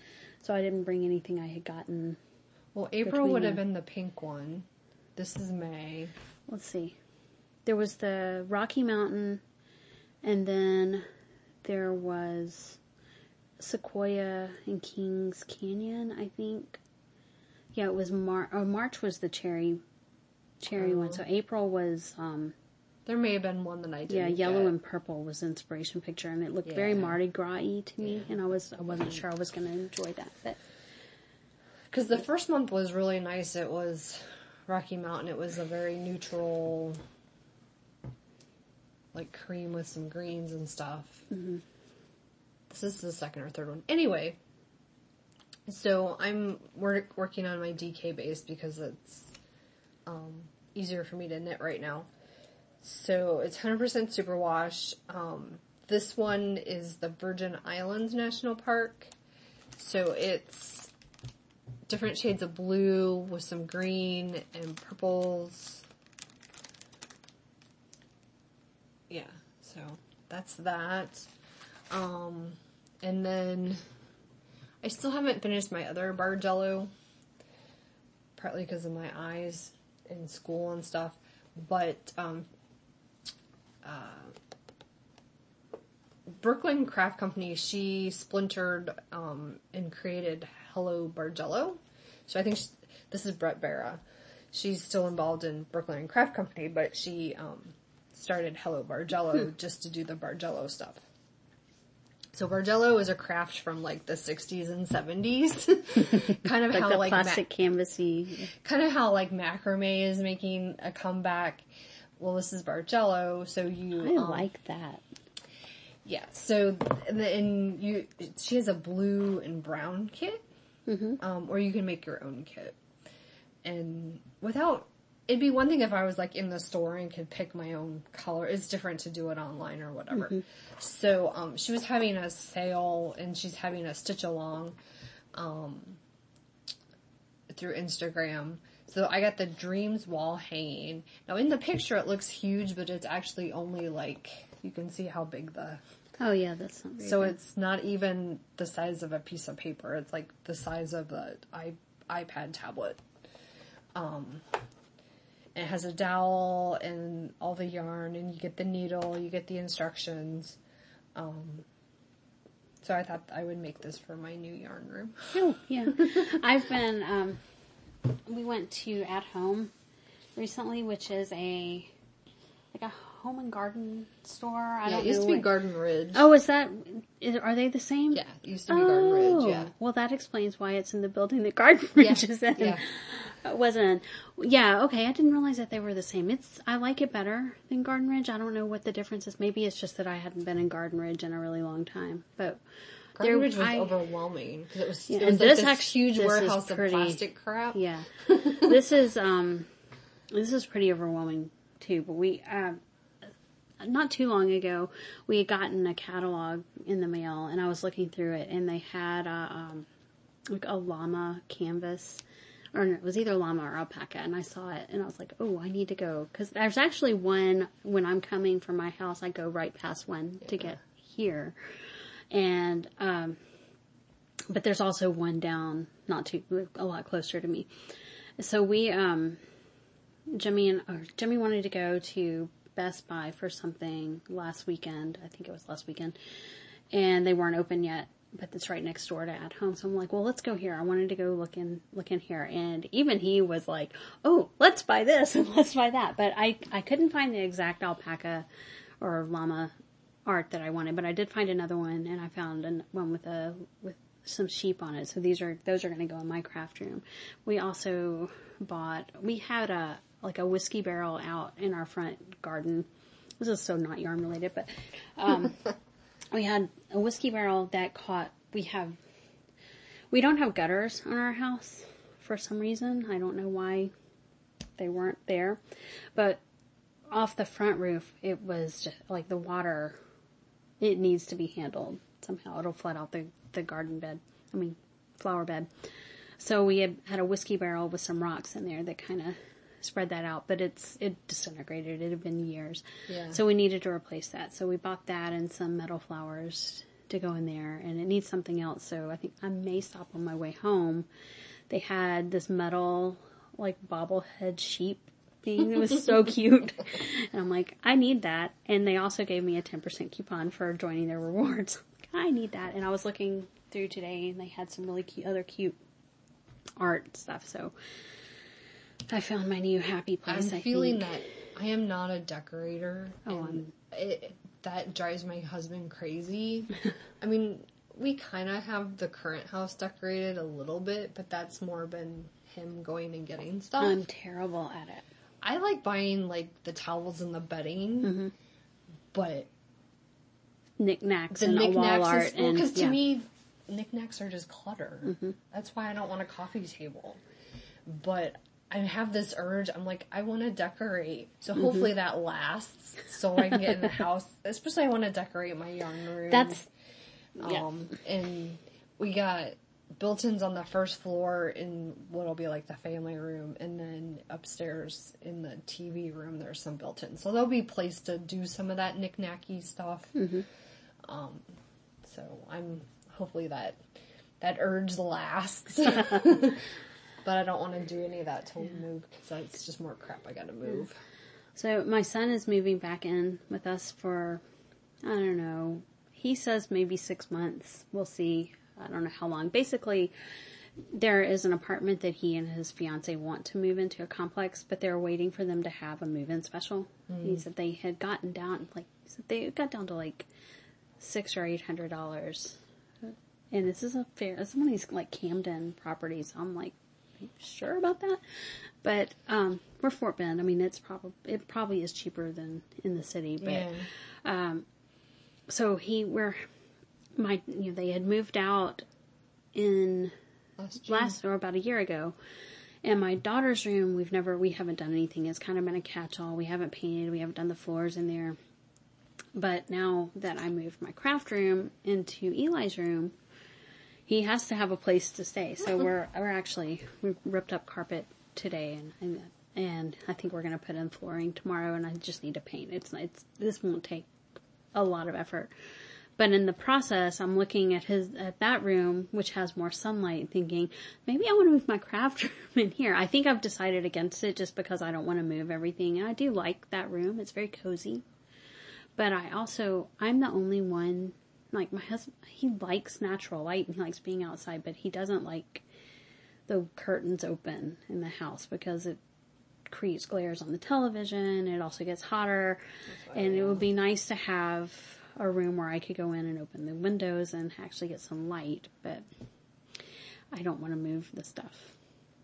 so I didn't bring anything I had gotten. Well, April would have been the pink one. This is May. Let's see. There was the Rocky Mountain, and then there was Sequoia and Kings Canyon, I think. Yeah, it was March. Oh, March was the cherry, cherry oh. one. So April was. Um, there may have been one that I did. Yeah, yellow get. and purple was the inspiration picture, and it looked yeah. very Mardi Gras-y to me. Yeah. And I was I wasn't sure I was going to enjoy that, but because the first month was really nice. It was Rocky Mountain. It was a very neutral, like cream with some greens and stuff. Mm-hmm. This is the second or third one, anyway. So I'm work, working on my D K base because it's um, easier for me to knit right now. So it's one hundred percent superwash. Um, this one is the Virgin Islands National Park. So it's different shades of blue with some green and purples. Yeah, so that's that. Um, and then I still haven't finished my other Bargello, partly because of my eyes in school and stuff, but um, uh, Brooklyn Craft Company, she splintered um, and created Hello Bargello, so I think she, this is Brett Barra. She's still involved in Brooklyn Craft Company, but she um, started Hello Bargello hmm. just to do the Bargello stuff. So Bargello is a craft from like the sixties and seventies, kind of like how the like plastic ma- canvasy, kind of how like macrame is making a comeback. Well, this is Bargello, so you I um, like that. Yeah, so and, the, and you she has a blue and brown kit, mm-hmm. um, or you can make your own kit. And without it'd be one thing if I was like in the store and could pick my own color. It's different to do it online or whatever. Mm-hmm. So, um, she was having a sale and she's having a stitch along, um, through Instagram. So I got the Dreams wall hanging. Now in the picture it looks huge, but it's actually only like, you can see how big the... Oh yeah, that's not very So big. It's not even the size of a piece of paper. It's like the size of an i iPad tablet. Um... It has a dowel and all the yarn, and you get the needle, you get the instructions. Um, so I thought I would make this for my new yarn room. Oh, yeah. I've been, um, we went to At Home recently, which is a, like a home and garden store. I yeah, don't it used know to be what... Garden Ridge. Oh, is that, is, are they the same? Yeah, it used to be oh, Garden Ridge, yeah. Well, that explains why it's in the building that Garden Ridge yeah, is in. Yeah. It wasn't. Yeah, okay, I didn't realize that they were the same. It's I like it better than Garden Ridge. I don't know what the difference is. Maybe it's just that I hadn't been in Garden Ridge in a really long time. But Garden there, Ridge was I, overwhelming because it was, yeah, it was like this, this huge this warehouse of plastic crap. Yeah. this is um this is pretty overwhelming too, but we uh not too long ago we had gotten a catalog in the mail and I was looking through it and they had a um like a llama canvas. Or it was either llama or alpaca, and I saw it, and I was like, oh, I need to go. Because there's actually one, when I'm coming from my house, I go right past one yeah. to get here. And, um, but there's also one down, not too, a lot closer to me. So we, um, Jimmy and, or Jimmy wanted to go to Best Buy for something last weekend. I think it was last weekend. And they weren't open yet. but it's right next door to At Home. So I'm like, well, let's go here. I wanted to go look in, look in here. And even he was like, oh, let's buy this and let's buy that. But I, I couldn't find the exact alpaca or llama art that I wanted, but I did find another one, and I found an, one with a, with some sheep on it. So these are, those are going to go in my craft room. We also bought, we had a, like a whiskey barrel out in our front garden. This is so not yarn related, but, um, we had a whiskey barrel that caught, we have, we don't have gutters on our house for some reason. I don't know why they weren't there, but off the front roof, it was just like the water, it needs to be handled somehow. It'll flood out the, the garden bed, I mean, flower bed. So we had, had a whiskey barrel with some rocks in there that kind of spread that out, but it's, it disintegrated. It had been years. Yeah. So we needed to replace that. So we bought that and some metal flowers to go in there, and it needs something else. So I think I may stop on my way home. They had this metal, like, bobblehead sheep thing. It was so cute. And I'm like, I need that. And they also gave me a ten percent coupon for joining their rewards. I need that. And I was looking through today, and they had some really cute, other cute art stuff. So I found my new happy place. I'm I feeling think. that I am not a decorator. Oh, and it, that drives my husband crazy. I mean, we kind of have the current house decorated a little bit, but that's more been him going and getting stuff. I'm terrible at it. I like buying, like, the towels and the bedding, mm-hmm. but knickknacks and knick-knacks wall art. Because well, yeah. to me, knickknacks are just clutter. Mm-hmm. That's why I don't want a coffee table. But I have this urge. I'm like, I want to decorate. So hopefully mm-hmm. that lasts so I can get in the house. Especially I want to decorate my yarn room. That's, um, yeah. And we got built-ins on the first floor in what'll be like the family room. And then upstairs in the T V room, there's some built-ins. So there'll be a place to do some of that knick-knacky stuff. Mm-hmm. Um, so I'm, hopefully that, that urge lasts. But I don't want to do any of that till we move, because it's just more crap I got to move. So my son is moving back in with us for, I don't know, he says maybe six months. We'll see. I don't know how long. Basically, there is an apartment that he and his fiance want to move into, a complex, but they're waiting for them to have a move-in special. Mm. He said they had gotten down, like, he said they got down to like six or eight hundred dollars. And this is a fair, it's one of these like Camden properties. I'm like, sure about that, but um we're Fort Bend. I mean, it's probably it probably is cheaper than in the city, but yeah. um so he where my you know they had moved out in last, last or about a year ago, and my daughter's room we've never we haven't done anything. It's kind of been a catch-all. We haven't painted, we haven't done the floors in there, but now that I moved my craft room into Eli's room, he has to have a place to stay, so we're we're actually we ripped up carpet today, and, and and I think we're gonna put in flooring tomorrow. And I just need to paint. It's it's this won't take a lot of effort, but in the process, I'm looking at his at that room, which has more sunlight, thinking maybe I want to move my craft room in here. I think I've decided against it just because I don't want to move everything, and I do like that room. It's very cozy, but I also I'm the only one. Like, my husband, he likes natural light and he likes being outside, but he doesn't like the curtains open in the house because it creates glares on the television. It also gets hotter. And it would be nice to have a room where I could go in and open the windows and actually get some light, but I don't want to move the stuff.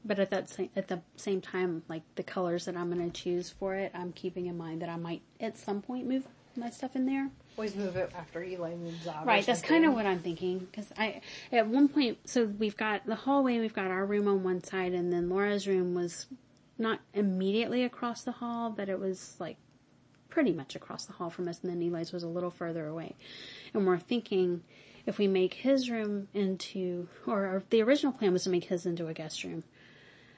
But at that same, at the same time, like, the colors that I'm going to choose for it, I'm keeping in mind that I might at some point move my stuff in there. Always move it after Eli moves out. Right, that's kind of what I'm thinking. Because I, at one point, so we've got the hallway, we've got our room on one side, and then Laura's room was not immediately across the hall, but it was like pretty much across the hall from us, and then Eli's was a little further away. And we're thinking if we make his room into, or our, the original plan was to make his into a guest room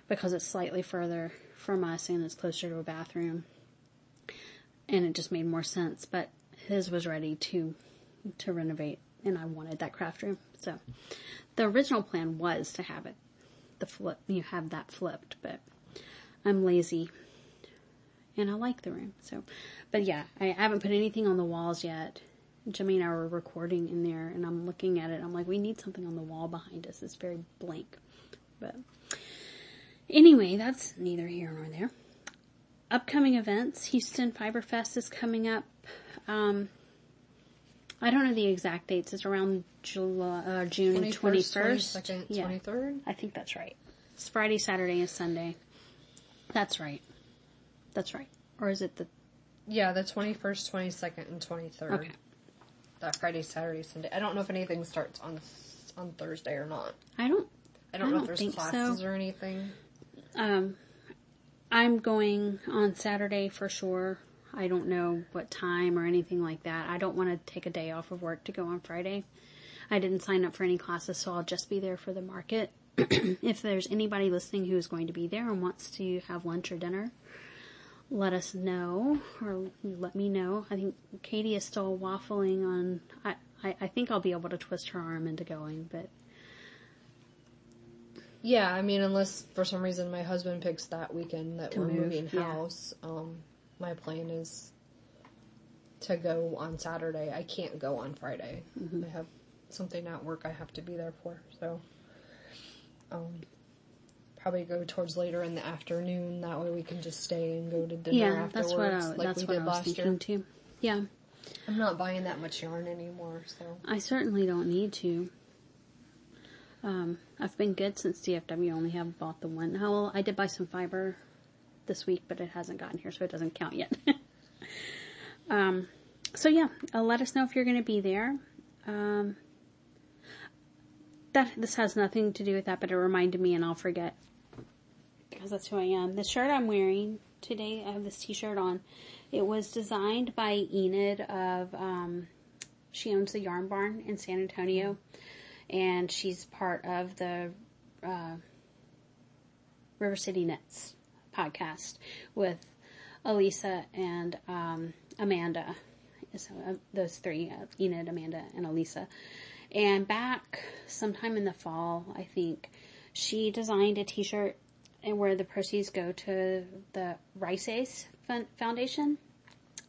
because it's slightly further from us and it's closer to a bathroom. And it just made more sense, but his was ready to to renovate, and I wanted that craft room. So the original plan was to have it, the flip, you have that flipped, but I'm lazy, and I like the room. So, but yeah, I haven't put anything on the walls yet, Jimmy and I were recording in there, and I'm looking at it. I'm like, we need something on the wall behind us. It's very blank. But anyway, that's neither here nor there. Upcoming events. Houston Fiber Fest is coming up. Um, I don't know the exact dates. It's around July, uh, June twenty-first, twenty-second, yeah. twenty-third. I think that's right. It's Friday, Saturday, and Sunday. That's right. That's right. Or is it the... Yeah, the twenty-first, twenty-second, and twenty-third. Okay. That Friday, Saturday, Sunday. I don't know if anything starts on on Thursday or not. I don't... I don't I know don't if there's classes so. or anything. Um, I'm going on Saturday for sure. I don't know what time or anything like that. I don't want to take a day off of work to go on Friday. I didn't sign up for any classes, so I'll just be there for the market. If there's anybody listening who is going to be there and wants to have lunch or dinner, let us know, or let me know. I think Katie is still waffling on, I, I, I think I'll be able to twist her arm into going, but. Yeah, I mean, unless for some reason my husband picks that weekend that we're move, moving house, yeah. um, my plan is to go on Saturday. I can't go on Friday. Mm-hmm. I have something at work I have to be there for, so um, probably go towards later in the afternoon. That way we can just stay and go to dinner yeah, afterwards, that's what I, like that's we what did I was last thinking year. Too. Yeah, I'm not buying that much yarn anymore, so I certainly don't need to. Um, I've been good since D F W. I only have bought the one. Oh, well, I did buy some fiber this week, but it hasn't gotten here, so it doesn't count yet. um, so yeah, uh, let us know if you're going to be there. Um, that this has nothing to do with that, but it reminded me, and I'll forget because that's who I am. The shirt I'm wearing today, I have this T-shirt on. It was designed by Enid of. Um, she owns the Yarn Barn in San Antonio. And she's part of the uh, River City Knits podcast with Elisa and um, Amanda. So uh, those three, uh, Enid, Amanda, and Elisa. And back sometime in the fall, I think, she designed a T-shirt and where the proceeds go to the Rice Ace Foundation,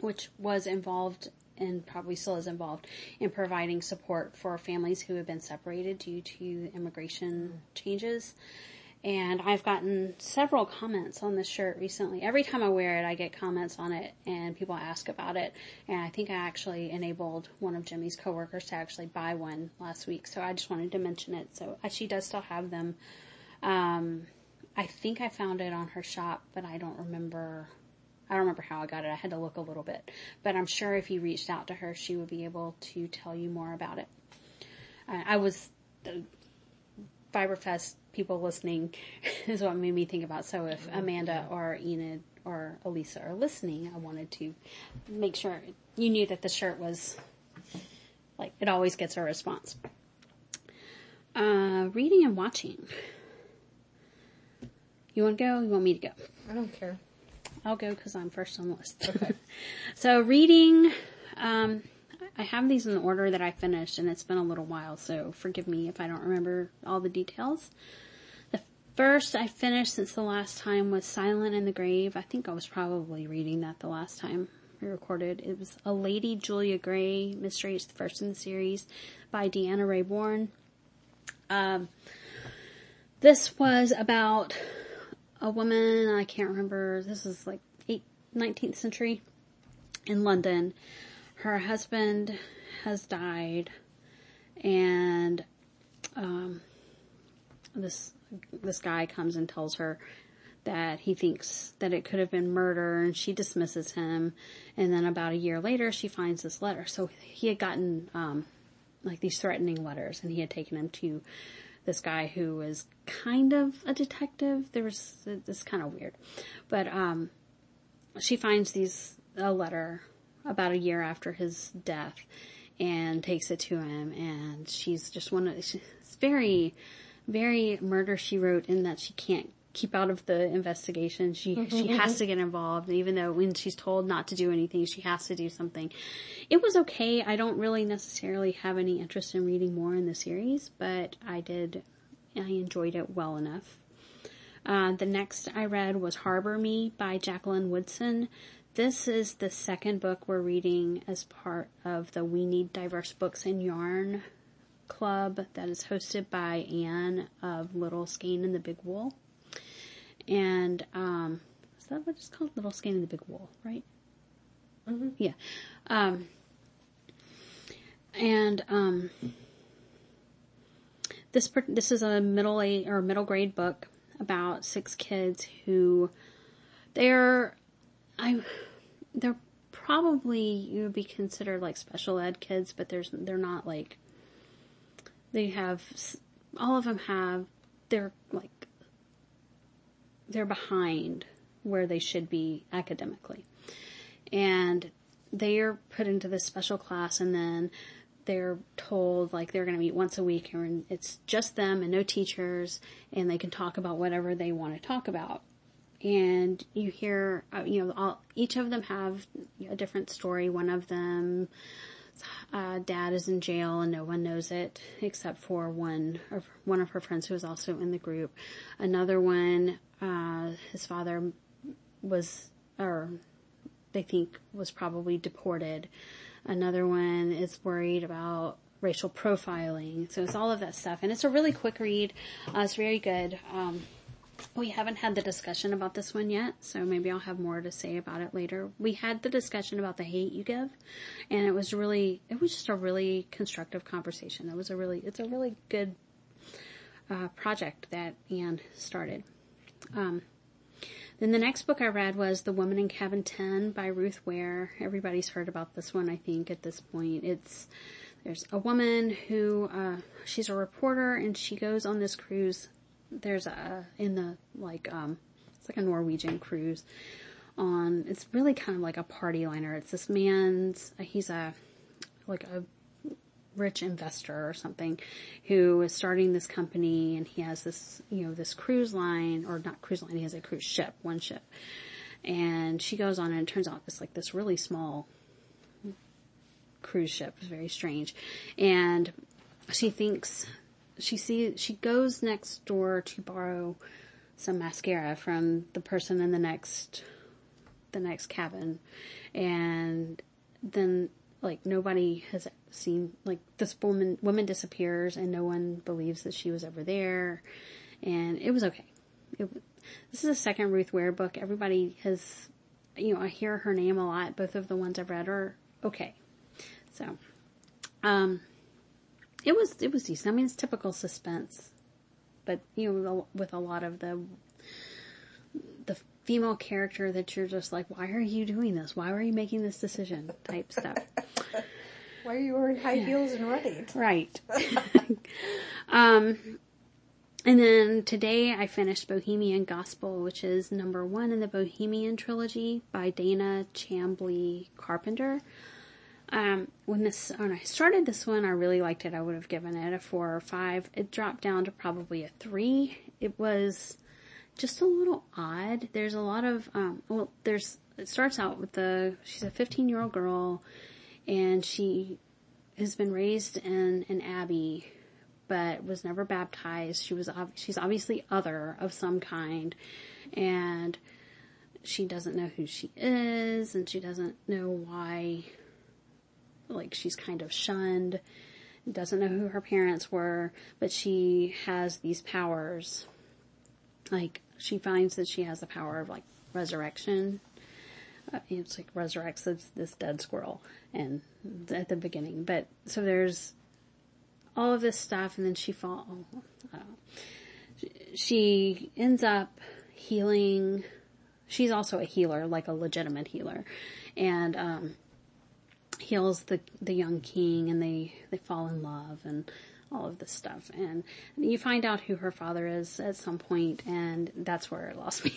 which was involved and probably still is involved in providing support for families who have been separated due to immigration changes. And I've gotten several comments on this shirt recently. Every time I wear it, I get comments on it and people ask about it. And I think I actually enabled one of Jimmy's coworkers to actually buy one last week. So I just wanted to mention it. So she does still have them. Um, I think I found it on her shop, but I don't remember... I don't remember how I got it. I had to look a little bit. But I'm sure if you reached out to her, she would be able to tell you more about it. Uh, I was... Uh, Fiberfest people listening is what made me think about. So if Amanda or Enid or Elisa are listening, I wanted to make sure you knew that the shirt was... Like, it always gets a response. Uh, reading and watching. You want to go? You want me to go? I don't care. I'll go because I'm first on the list. Okay. So reading, um, I have these in the order that I finished, and it's been a little while, so forgive me if I don't remember all the details. The first I finished since the last time was Silent in the Grave. I think I was probably reading that the last time we recorded. It was A Lady Julia Gray Mystery. It's the first in the series by Deanna Rayborn. Um, this was about... a woman, I can't remember, this is like nineteenth century in London. Her husband has died, and um, this this guy comes and tells her that he thinks that it could have been murder, and she dismisses him. And then about a year later, she finds this letter. So he had gotten um, like these threatening letters, and he had taken them to this guy who was kind of a detective. There was, it's kind of weird. But, um, she finds these, a letter about a year after his death and takes it to him. And she's just one of, she's very, very Murder, She Wrote in that she can't keep out of the investigation. She, mm-hmm. she has to get involved. And even though when she's told not to do anything, she has to do something. It was okay. I don't really necessarily have any interest in reading more in the series, but I did, I enjoyed it well enough. Uh, the next I read was Harbor Me by Jacqueline Woodson. This is the second book we're reading as part of the We Need Diverse Books and Yarn Club that is hosted by Anne of Little Skein and the Big Wool. And, um, is that what it's called? Little Skein and the Big Wool, right? Mm-hmm. Yeah. Um, and, um, this, this is a middle age or middle grade book about six kids who they're, I, they're probably, you would be considered like special ed kids, but there's, they're not like, they have, all of them have, they're like, they're behind where they should be academically. And they are put into this special class, and then they're told like they're going to meet once a week, and it's just them and no teachers, and they can talk about whatever they want to talk about. And you hear, you know, all, each of them have a different story. One of them, uh, dad is in jail and no one knows it except for one, or one of her friends who is also in the group. Another one, uh, his father was, or they think was probably deported. Another one is worried about racial profiling. So it's all of that stuff. And it's a really quick read. Uh, it's very good. Um, we haven't had the discussion about this one yet, so maybe I'll have more to say about it later. We had the discussion about The Hate You Give, and it was really, it was just a really constructive conversation. It was a really, it's a really good, uh, project that Anne started. Um, then the next book I read was The Woman in Cabin ten by Ruth Ware. Everybody's heard about this one, I think, at this point. It's, there's a woman who, uh, she's a reporter, and she goes on this cruise. There's a, in the, like, um, it's like a Norwegian cruise on, it's really kind of like a party liner. It's this man's, he's a, like a rich investor or something who is starting this company, and he has this, you know, this cruise line, or not cruise line, he has a cruise ship, one ship. And she goes on, and it turns out it's like this really small cruise ship. It's very strange. And she thinks, She sees, she goes next door to borrow some mascara from the person in the next, the next cabin. And then, like, nobody has seen, like, this woman, woman disappears, and no one believes that she was ever there. And it was okay. It, this is a second Ruth Ware book. Everybody has, you know, I hear her name a lot. Both of the ones I've read are okay. So, um, It was, it was decent. I mean, it's typical suspense, but, you know, with a lot of the, the female character that you're just like, why are you doing this? Why were you making this decision? Type stuff. Why are you wearing high heels and running? Right. um, and then today I finished Bohemian Gospel, which is number one in the Bohemian trilogy by Dana Chamblee Carpenter. Um, when this, when I started this one, I really liked it. I would have given it a four or five. It dropped down to probably a three. It was just a little odd. There's a lot of, um, well, there's, it starts out with the, she's a fifteen year old girl, and she has been raised in an abbey, but was never baptized. She was, she's obviously other of some kind, and she doesn't know who she is, and she doesn't know why. Like, she's kind of shunned, doesn't know who her parents were, but she has these powers. Like, she finds that she has the power of, like, resurrection. Uh, it's like resurrects this, this dead squirrel, and at the beginning. But, so there's all of this stuff, and then she fall. Uh, she ends up healing. She's also a healer, like a legitimate healer. And, um, heals the the young king, and they they fall in love and all of this stuff, and you find out who her father is at some point, and that's where it lost me.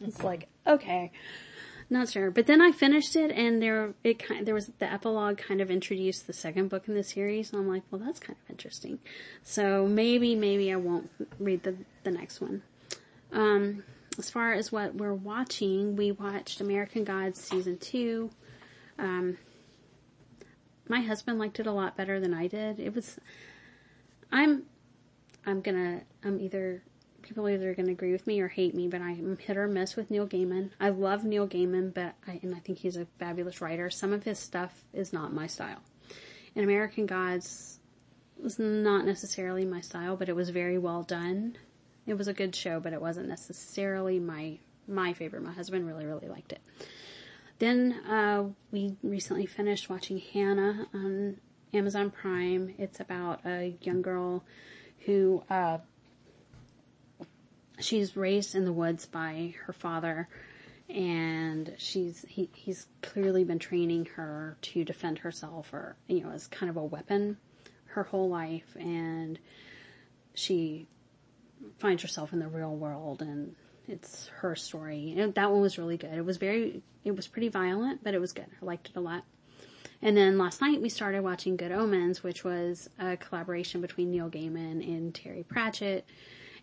It's like, okay, not sure. But then I finished it, and there it kind there was the epilogue kind of introduced the second book in the series, and I'm like, well, that's kind of interesting. So maybe maybe I won't read the the next one. Um, as far as what we're watching, we watched American Gods season two. Um. My husband liked it a lot better than I did. It was, I'm, I'm gonna, I'm either people either are going to agree with me or hate me, but I'm hit or miss with Neil Gaiman. I love Neil Gaiman, but I, and I think he's a fabulous writer. Some of his stuff is not my style. And American Gods was not necessarily my style, but it was very well done. It was a good show, but it wasn't necessarily my my favorite. My husband really, really liked it. Then uh, we recently finished watching Hannah on Amazon Prime. It's about a young girl who, uh, she's raised in the woods by her father, and she's, he, he's clearly been training her to defend herself, or, you know, as kind of a weapon her whole life, and she finds herself in the real world, and it's her story. And that one was really good. It was very, it was pretty violent, but it was good. I liked it a lot. And then last night we started watching Good Omens, which was a collaboration between Neil Gaiman and Terry Pratchett.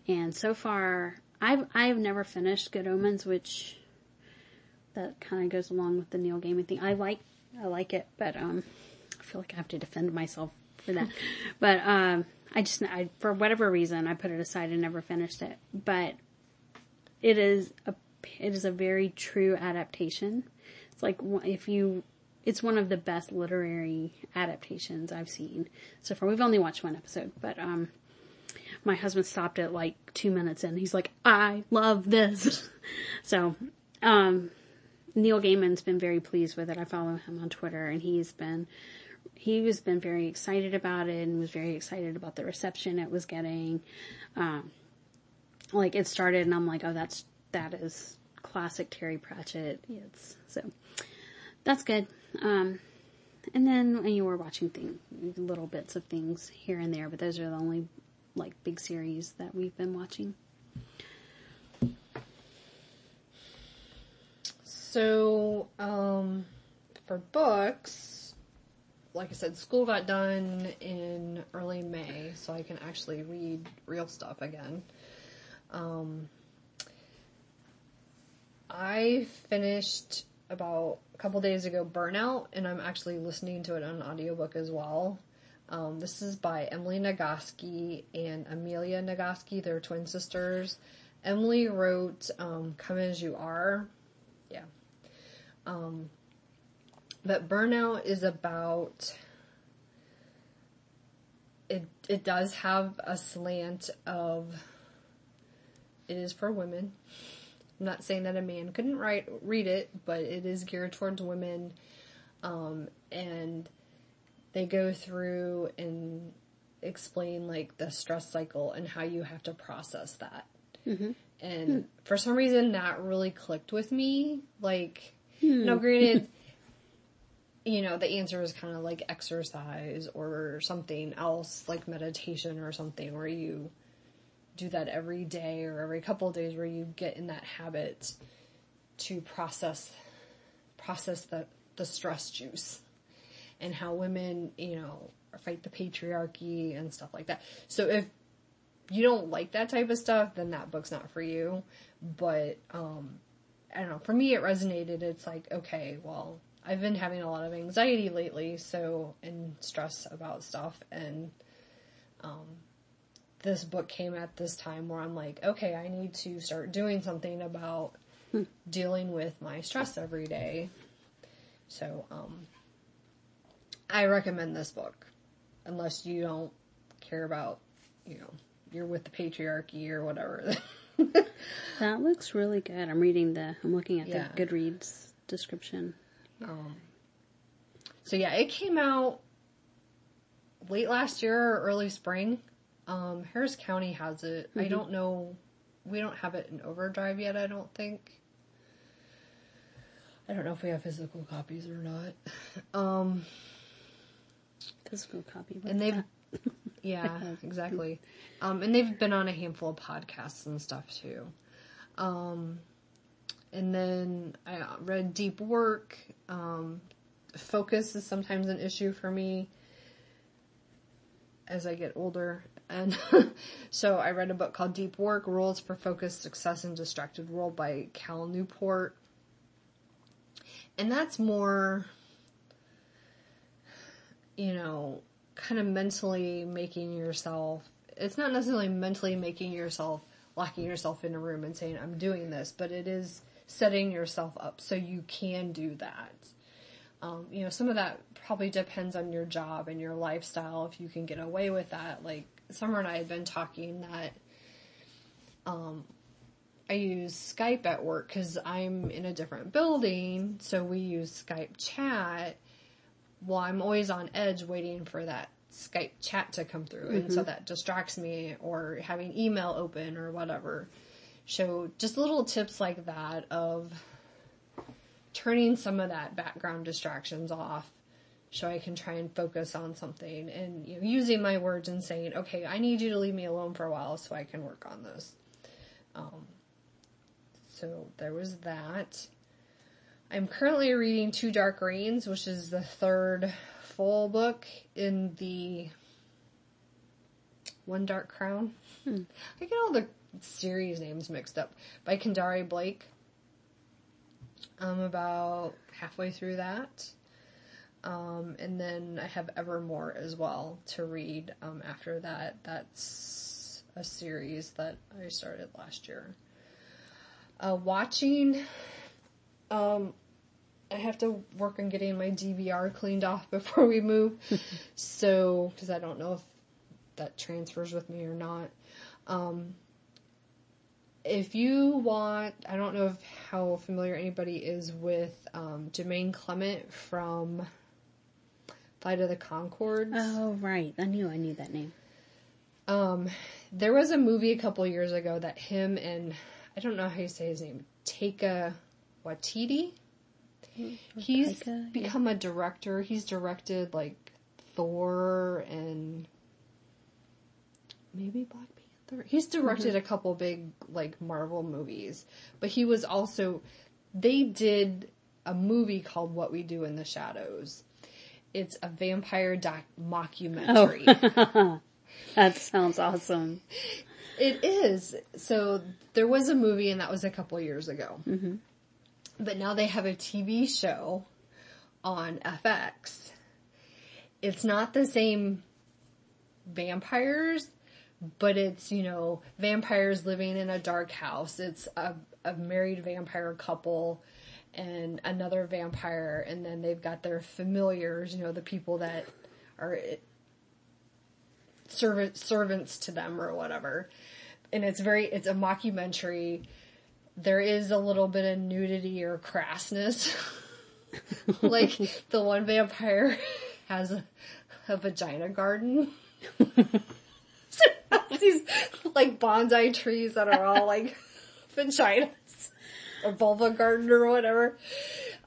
And so far, I've, I've never finished Good Omens, which that kind of goes along with the Neil Gaiman thing. I like, I like it, but, um, I feel like I have to defend myself for that. But, um, I just, I, for whatever reason, I put it aside and never finished it. But it is a, it is a very true adaptation. It's like, if you, it's one of the best literary adaptations I've seen so far. We've only watched one episode, but, um, my husband stopped at like two minutes in. He's like, I love this. So, um, Neil Gaiman's been very pleased with it. I follow him on Twitter, and he's been, he was been very excited about it, and was very excited about the reception it was getting. Um, like it started and I'm like, oh, that's, that is classic Terry Pratchett. It's so that's good. Um, and then and you were watching thing, little bits of things here and there, but those are the only like big series that we've been watching. So, um, for books, like I said, school got done in early May, so I can actually read real stuff again. Um, I finished about a couple days ago Burnout, and I'm actually listening to it on an audiobook as well. Um, this is by Emily Nagoski and Amelia Nagoski. They're twin sisters. Emily wrote um, Come As You Are. Yeah. Um, but Burnout is about, it, it does have a slant of, it is for women. I'm not saying that a man couldn't write, read it, but it is geared towards women. Um, and they go through and explain like the stress cycle and how you have to process that. Mm-hmm. And mm. for some reason that really clicked with me. Like, mm. no, granted, you know, the answer is kind of like exercise or something else, like meditation or something where you do that every day or every couple of days where you get in that habit to process, process the, the stress juice and how women, you know, fight the patriarchy and stuff like that. So if you don't like that type of stuff, then that book's not for you. But, um, I don't know, for me it resonated. It's like, okay, well, I've been having a lot of anxiety lately, so, and stress about stuff, and, um, this book came at this time where I'm like, okay, I need to start doing something about hmm. dealing with my stress every day. So, um, I recommend this book, unless you don't care about, you know, you're with the patriarchy or whatever. That looks really good. I'm reading the, I'm looking at yeah. the Goodreads description. Um, so yeah, it came out late last year or early spring. Um, Harris County has it. Mm-hmm. I don't know. We don't have it in Overdrive yet, I don't think. I don't know if we have physical copies or not. Um, physical copy. And they've, yeah, exactly. Um, and they've been on a handful of podcasts and stuff too. Um, and then I read Deep Work. Um, focus is sometimes an issue for me as I get older. And so I read a book called Deep Work, Rules for Focused Success in Distracted World by Cal Newport. And that's more, you know, kind of mentally making yourself, it's not necessarily mentally making yourself locking yourself in a room and saying, I'm doing this, but it is setting yourself up so you can do that. Um, you know, some of that probably depends on your job and your lifestyle, if you can get away with that. Like, Summer and I had been talking that um, I use Skype at work because I'm in a different building, so we use Skype chat. Well, I'm always on edge waiting for that Skype chat to come through, and mm-hmm. so that distracts me, or having email open or whatever. So just little tips like that of turning some of that background distractions off so I can try and focus on something, and, you know, using my words and saying, okay, I need you to leave me alone for a while so I can work on this. Um, so there was that. I'm currently reading Two Dark Rains, which is the third full book in the One Dark Crown. Hmm. I get all the series names mixed up. By Kendari Blake. I'm about halfway through that. Um, and then I have Evermore as well to read um, after that. That's a series that I started last year. Uh, watching... Um, I have to work on getting my D V R cleaned off before we move. So, because I don't know if that transfers with me or not. Um, if you want, I don't know if, how familiar anybody is with um, Jermaine Clement from Flight of the Conchords. Oh, right. I knew I knew that name. Um, there was a movie a couple years ago that him and, I don't know how you say his name, Taika Waititi. He's Taika, become yeah. a director. He's directed like Thor and maybe Black Panther. He's directed mm-hmm. a couple big like Marvel movies, but he was also, they did a movie called What We Do in the Shadows. It's a vampire doc mockumentary. Oh. That sounds awesome. It is. So there was a movie, and that was a couple years ago. Mm-hmm. But now they have a T V show on F X. It's not the same vampires, but it's, you know, vampires living in a dark house. It's a, a married vampire couple and another vampire, and then they've got their familiars, you know, the people that are serv- servants to them or whatever. And it's very, it's a mockumentary. There is a little bit of nudity or crassness. Like, the one vampire has a, a vagina garden. So that's these, like, bonsai trees that are all, like, vaginas. Or vulva garden or whatever.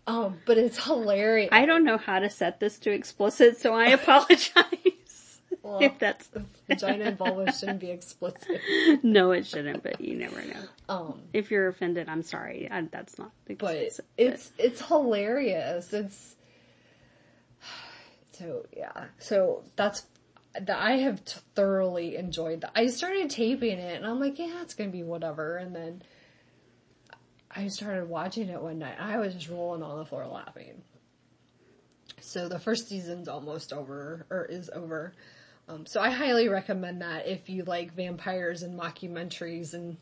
Um, but it's hilarious. I don't know how to set this to explicit, so I apologize. Well, if that's... Vagina and vulva shouldn't be explicit. No, it shouldn't, but you never know. Um, if you're offended, I'm sorry. I, that's not explicit. But it's, but. it's hilarious. It's, so yeah. So that's, that I have t- thoroughly enjoyed that. I started taping it and I'm like, yeah, it's going to be whatever. And then I started watching it one night. I was just rolling on the floor laughing. So the first season's almost over, or is over. Um, so I highly recommend that if you like vampires and mockumentaries, and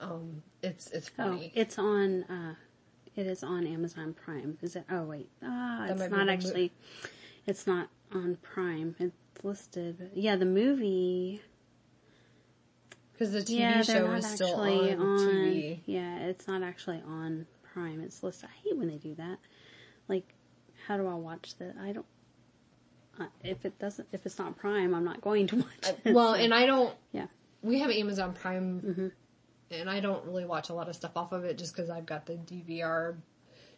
um, it's it's funny. Oh, it's on. Uh, it is on Amazon Prime. Is it? Oh wait, ah, oh, it's not actually. Mo- it's not on Prime. It's listed. Yeah, the movie. Because the T V yeah, show is still on, on T V. Yeah, it's not actually on Prime. It's listed. I hate when they do that. Like, how do I watch that? I don't. If it doesn't, if it's not Prime, I'm not going to watch it. Well, and I don't, yeah, we have Amazon Prime, mm-hmm. and I don't really watch a lot of stuff off of it just because I've got the D V R,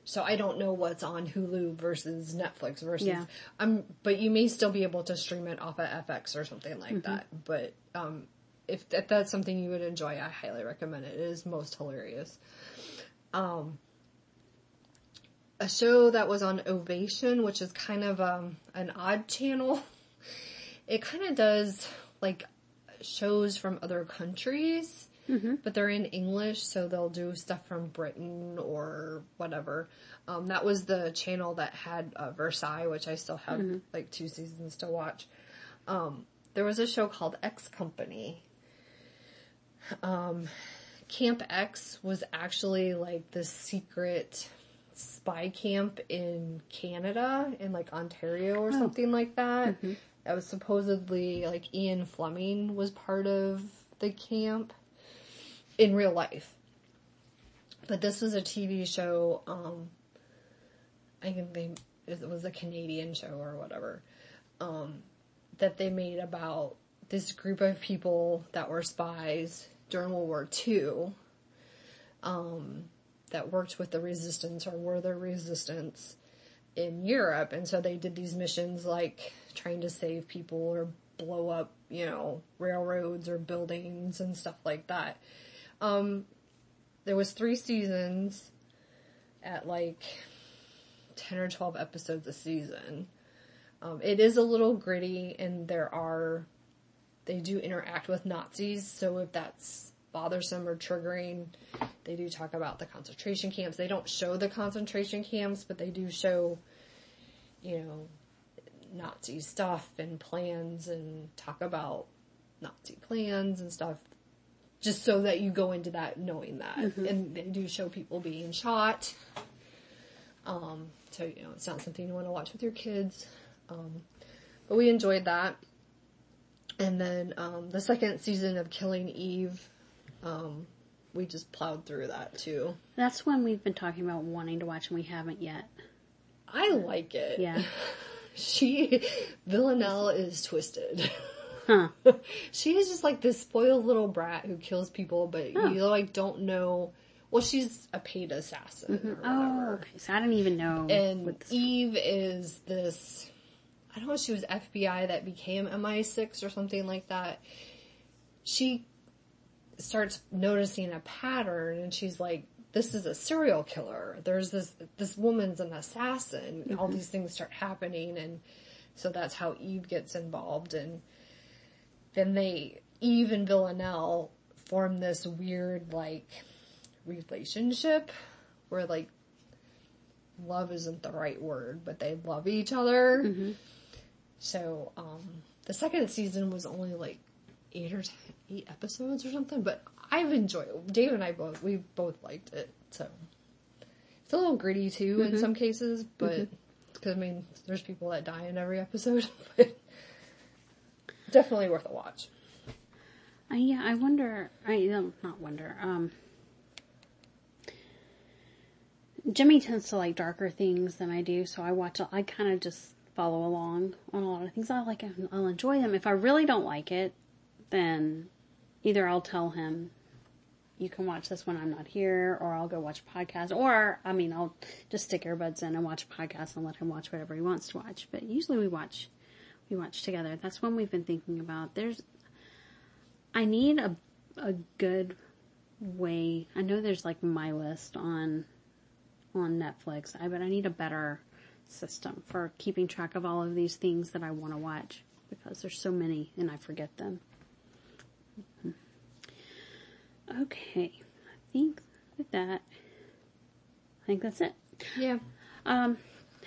so I don't know what's on Hulu versus Netflix versus, yeah. um, but you may still be able to stream it off of F X or something like mm-hmm. that, but um, if, if that's something you would enjoy, I highly recommend it. It is most hilarious. Um... A show that was on Ovation, which is kind of um, an odd channel. It kind of does, like, shows from other countries, mm-hmm. but they're in English, so they'll do stuff from Britain or whatever. Um, that was the channel that had uh, Versailles, which I still have, mm-hmm. like, two seasons to watch. Um, there was a show called X Company, Um, Camp X was actually like the secret spy camp in Canada, in like Ontario or oh. something like that. Mm-hmm. That was supposedly like Ian Fleming was part of the camp in real life. But this was a T V show, um, I think they, it was a Canadian show or whatever, um, that they made about this group of people that were spies during World War Two, um, that worked with the resistance or were the resistance in Europe. And so they did these missions like trying to save people or blow up, you know, railroads or buildings and stuff like that. Um, there was three seasons at like ten or twelve episodes a season. Um, it is a little gritty, and there are, they do interact with Nazis. So if that's bothersome or triggering, they do talk about the concentration camps. They don't show the concentration camps, but they do show, you know, Nazi stuff and plans, and talk about Nazi plans and stuff, just so that you go into that knowing that. Mm-hmm. And they do show people being shot. Um, so, you know, it's not something you want to watch with your kids. Um, but we enjoyed that. And then, um, the second season of Killing Eve, um, we just plowed through that too. That's one we've been talking about wanting to watch and we haven't yet. I like it. Yeah. She, Villanelle is twisted. Huh. She is just like this spoiled little brat who kills people, but oh. you like don't know. Well, she's a paid assassin. Mm-hmm. Or whatever. Oh, okay. So I don't even know. And what's... Eve is this, I don't know if she was F B I that became M I six or something like that. She starts noticing a pattern, and she's like, this is a serial killer. There's this, this woman's an assassin. Mm-hmm. All these things start happening, and so that's how Eve gets involved. And then they, Eve and Villanelle form this weird, like, relationship where, like, love isn't the right word, but they love each other. Mm-hmm. So, um, the second season was only, like, eight or ten, eight episodes or something, but I've enjoyed it. Dave and I both, we both liked it, so. It's a little gritty, too, mm-hmm. in some cases, but, because, mm-hmm. I mean, there's people that die in every episode, but definitely worth a watch. Uh, yeah, I wonder, I no, not wonder, um, Jimmy tends to like darker things than I do, so I watch, I kind of just follow along on a lot of things. I like, I'll enjoy them. If I really don't like it, then either I'll tell him, you can watch this when I'm not here, or I'll go watch a podcast, or, I mean, I'll just stick earbuds in and watch a podcast and let him watch whatever he wants to watch. But usually we watch, we watch together. That's one we've been thinking about. There's, I need a, a good way. I know there's like my list on, on Netflix, I but I need a better system for keeping track of all of these things that I want to watch, because there's so many and I forget them. Mm-hmm. Okay, I think with that, I think that's it. Yeah. Um,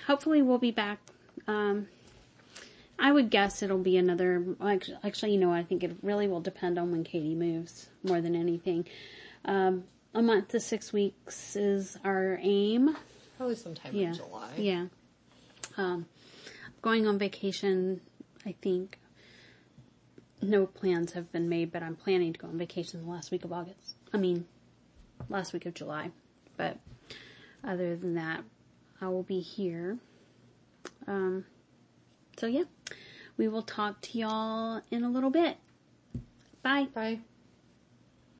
hopefully we'll be back. Um, I would guess it'll be another. Actually, you know, I think it really will depend on when Katie moves more than anything. Um, A month to six weeks is our aim. Probably sometime yeah. in July. Yeah. Um, going on vacation, I think. No plans have been made, but I'm planning to go on vacation the last week of August. I mean, last week of July. But other than that, I will be here. Um, so yeah, we will talk to y'all in a little bit. Bye. Bye.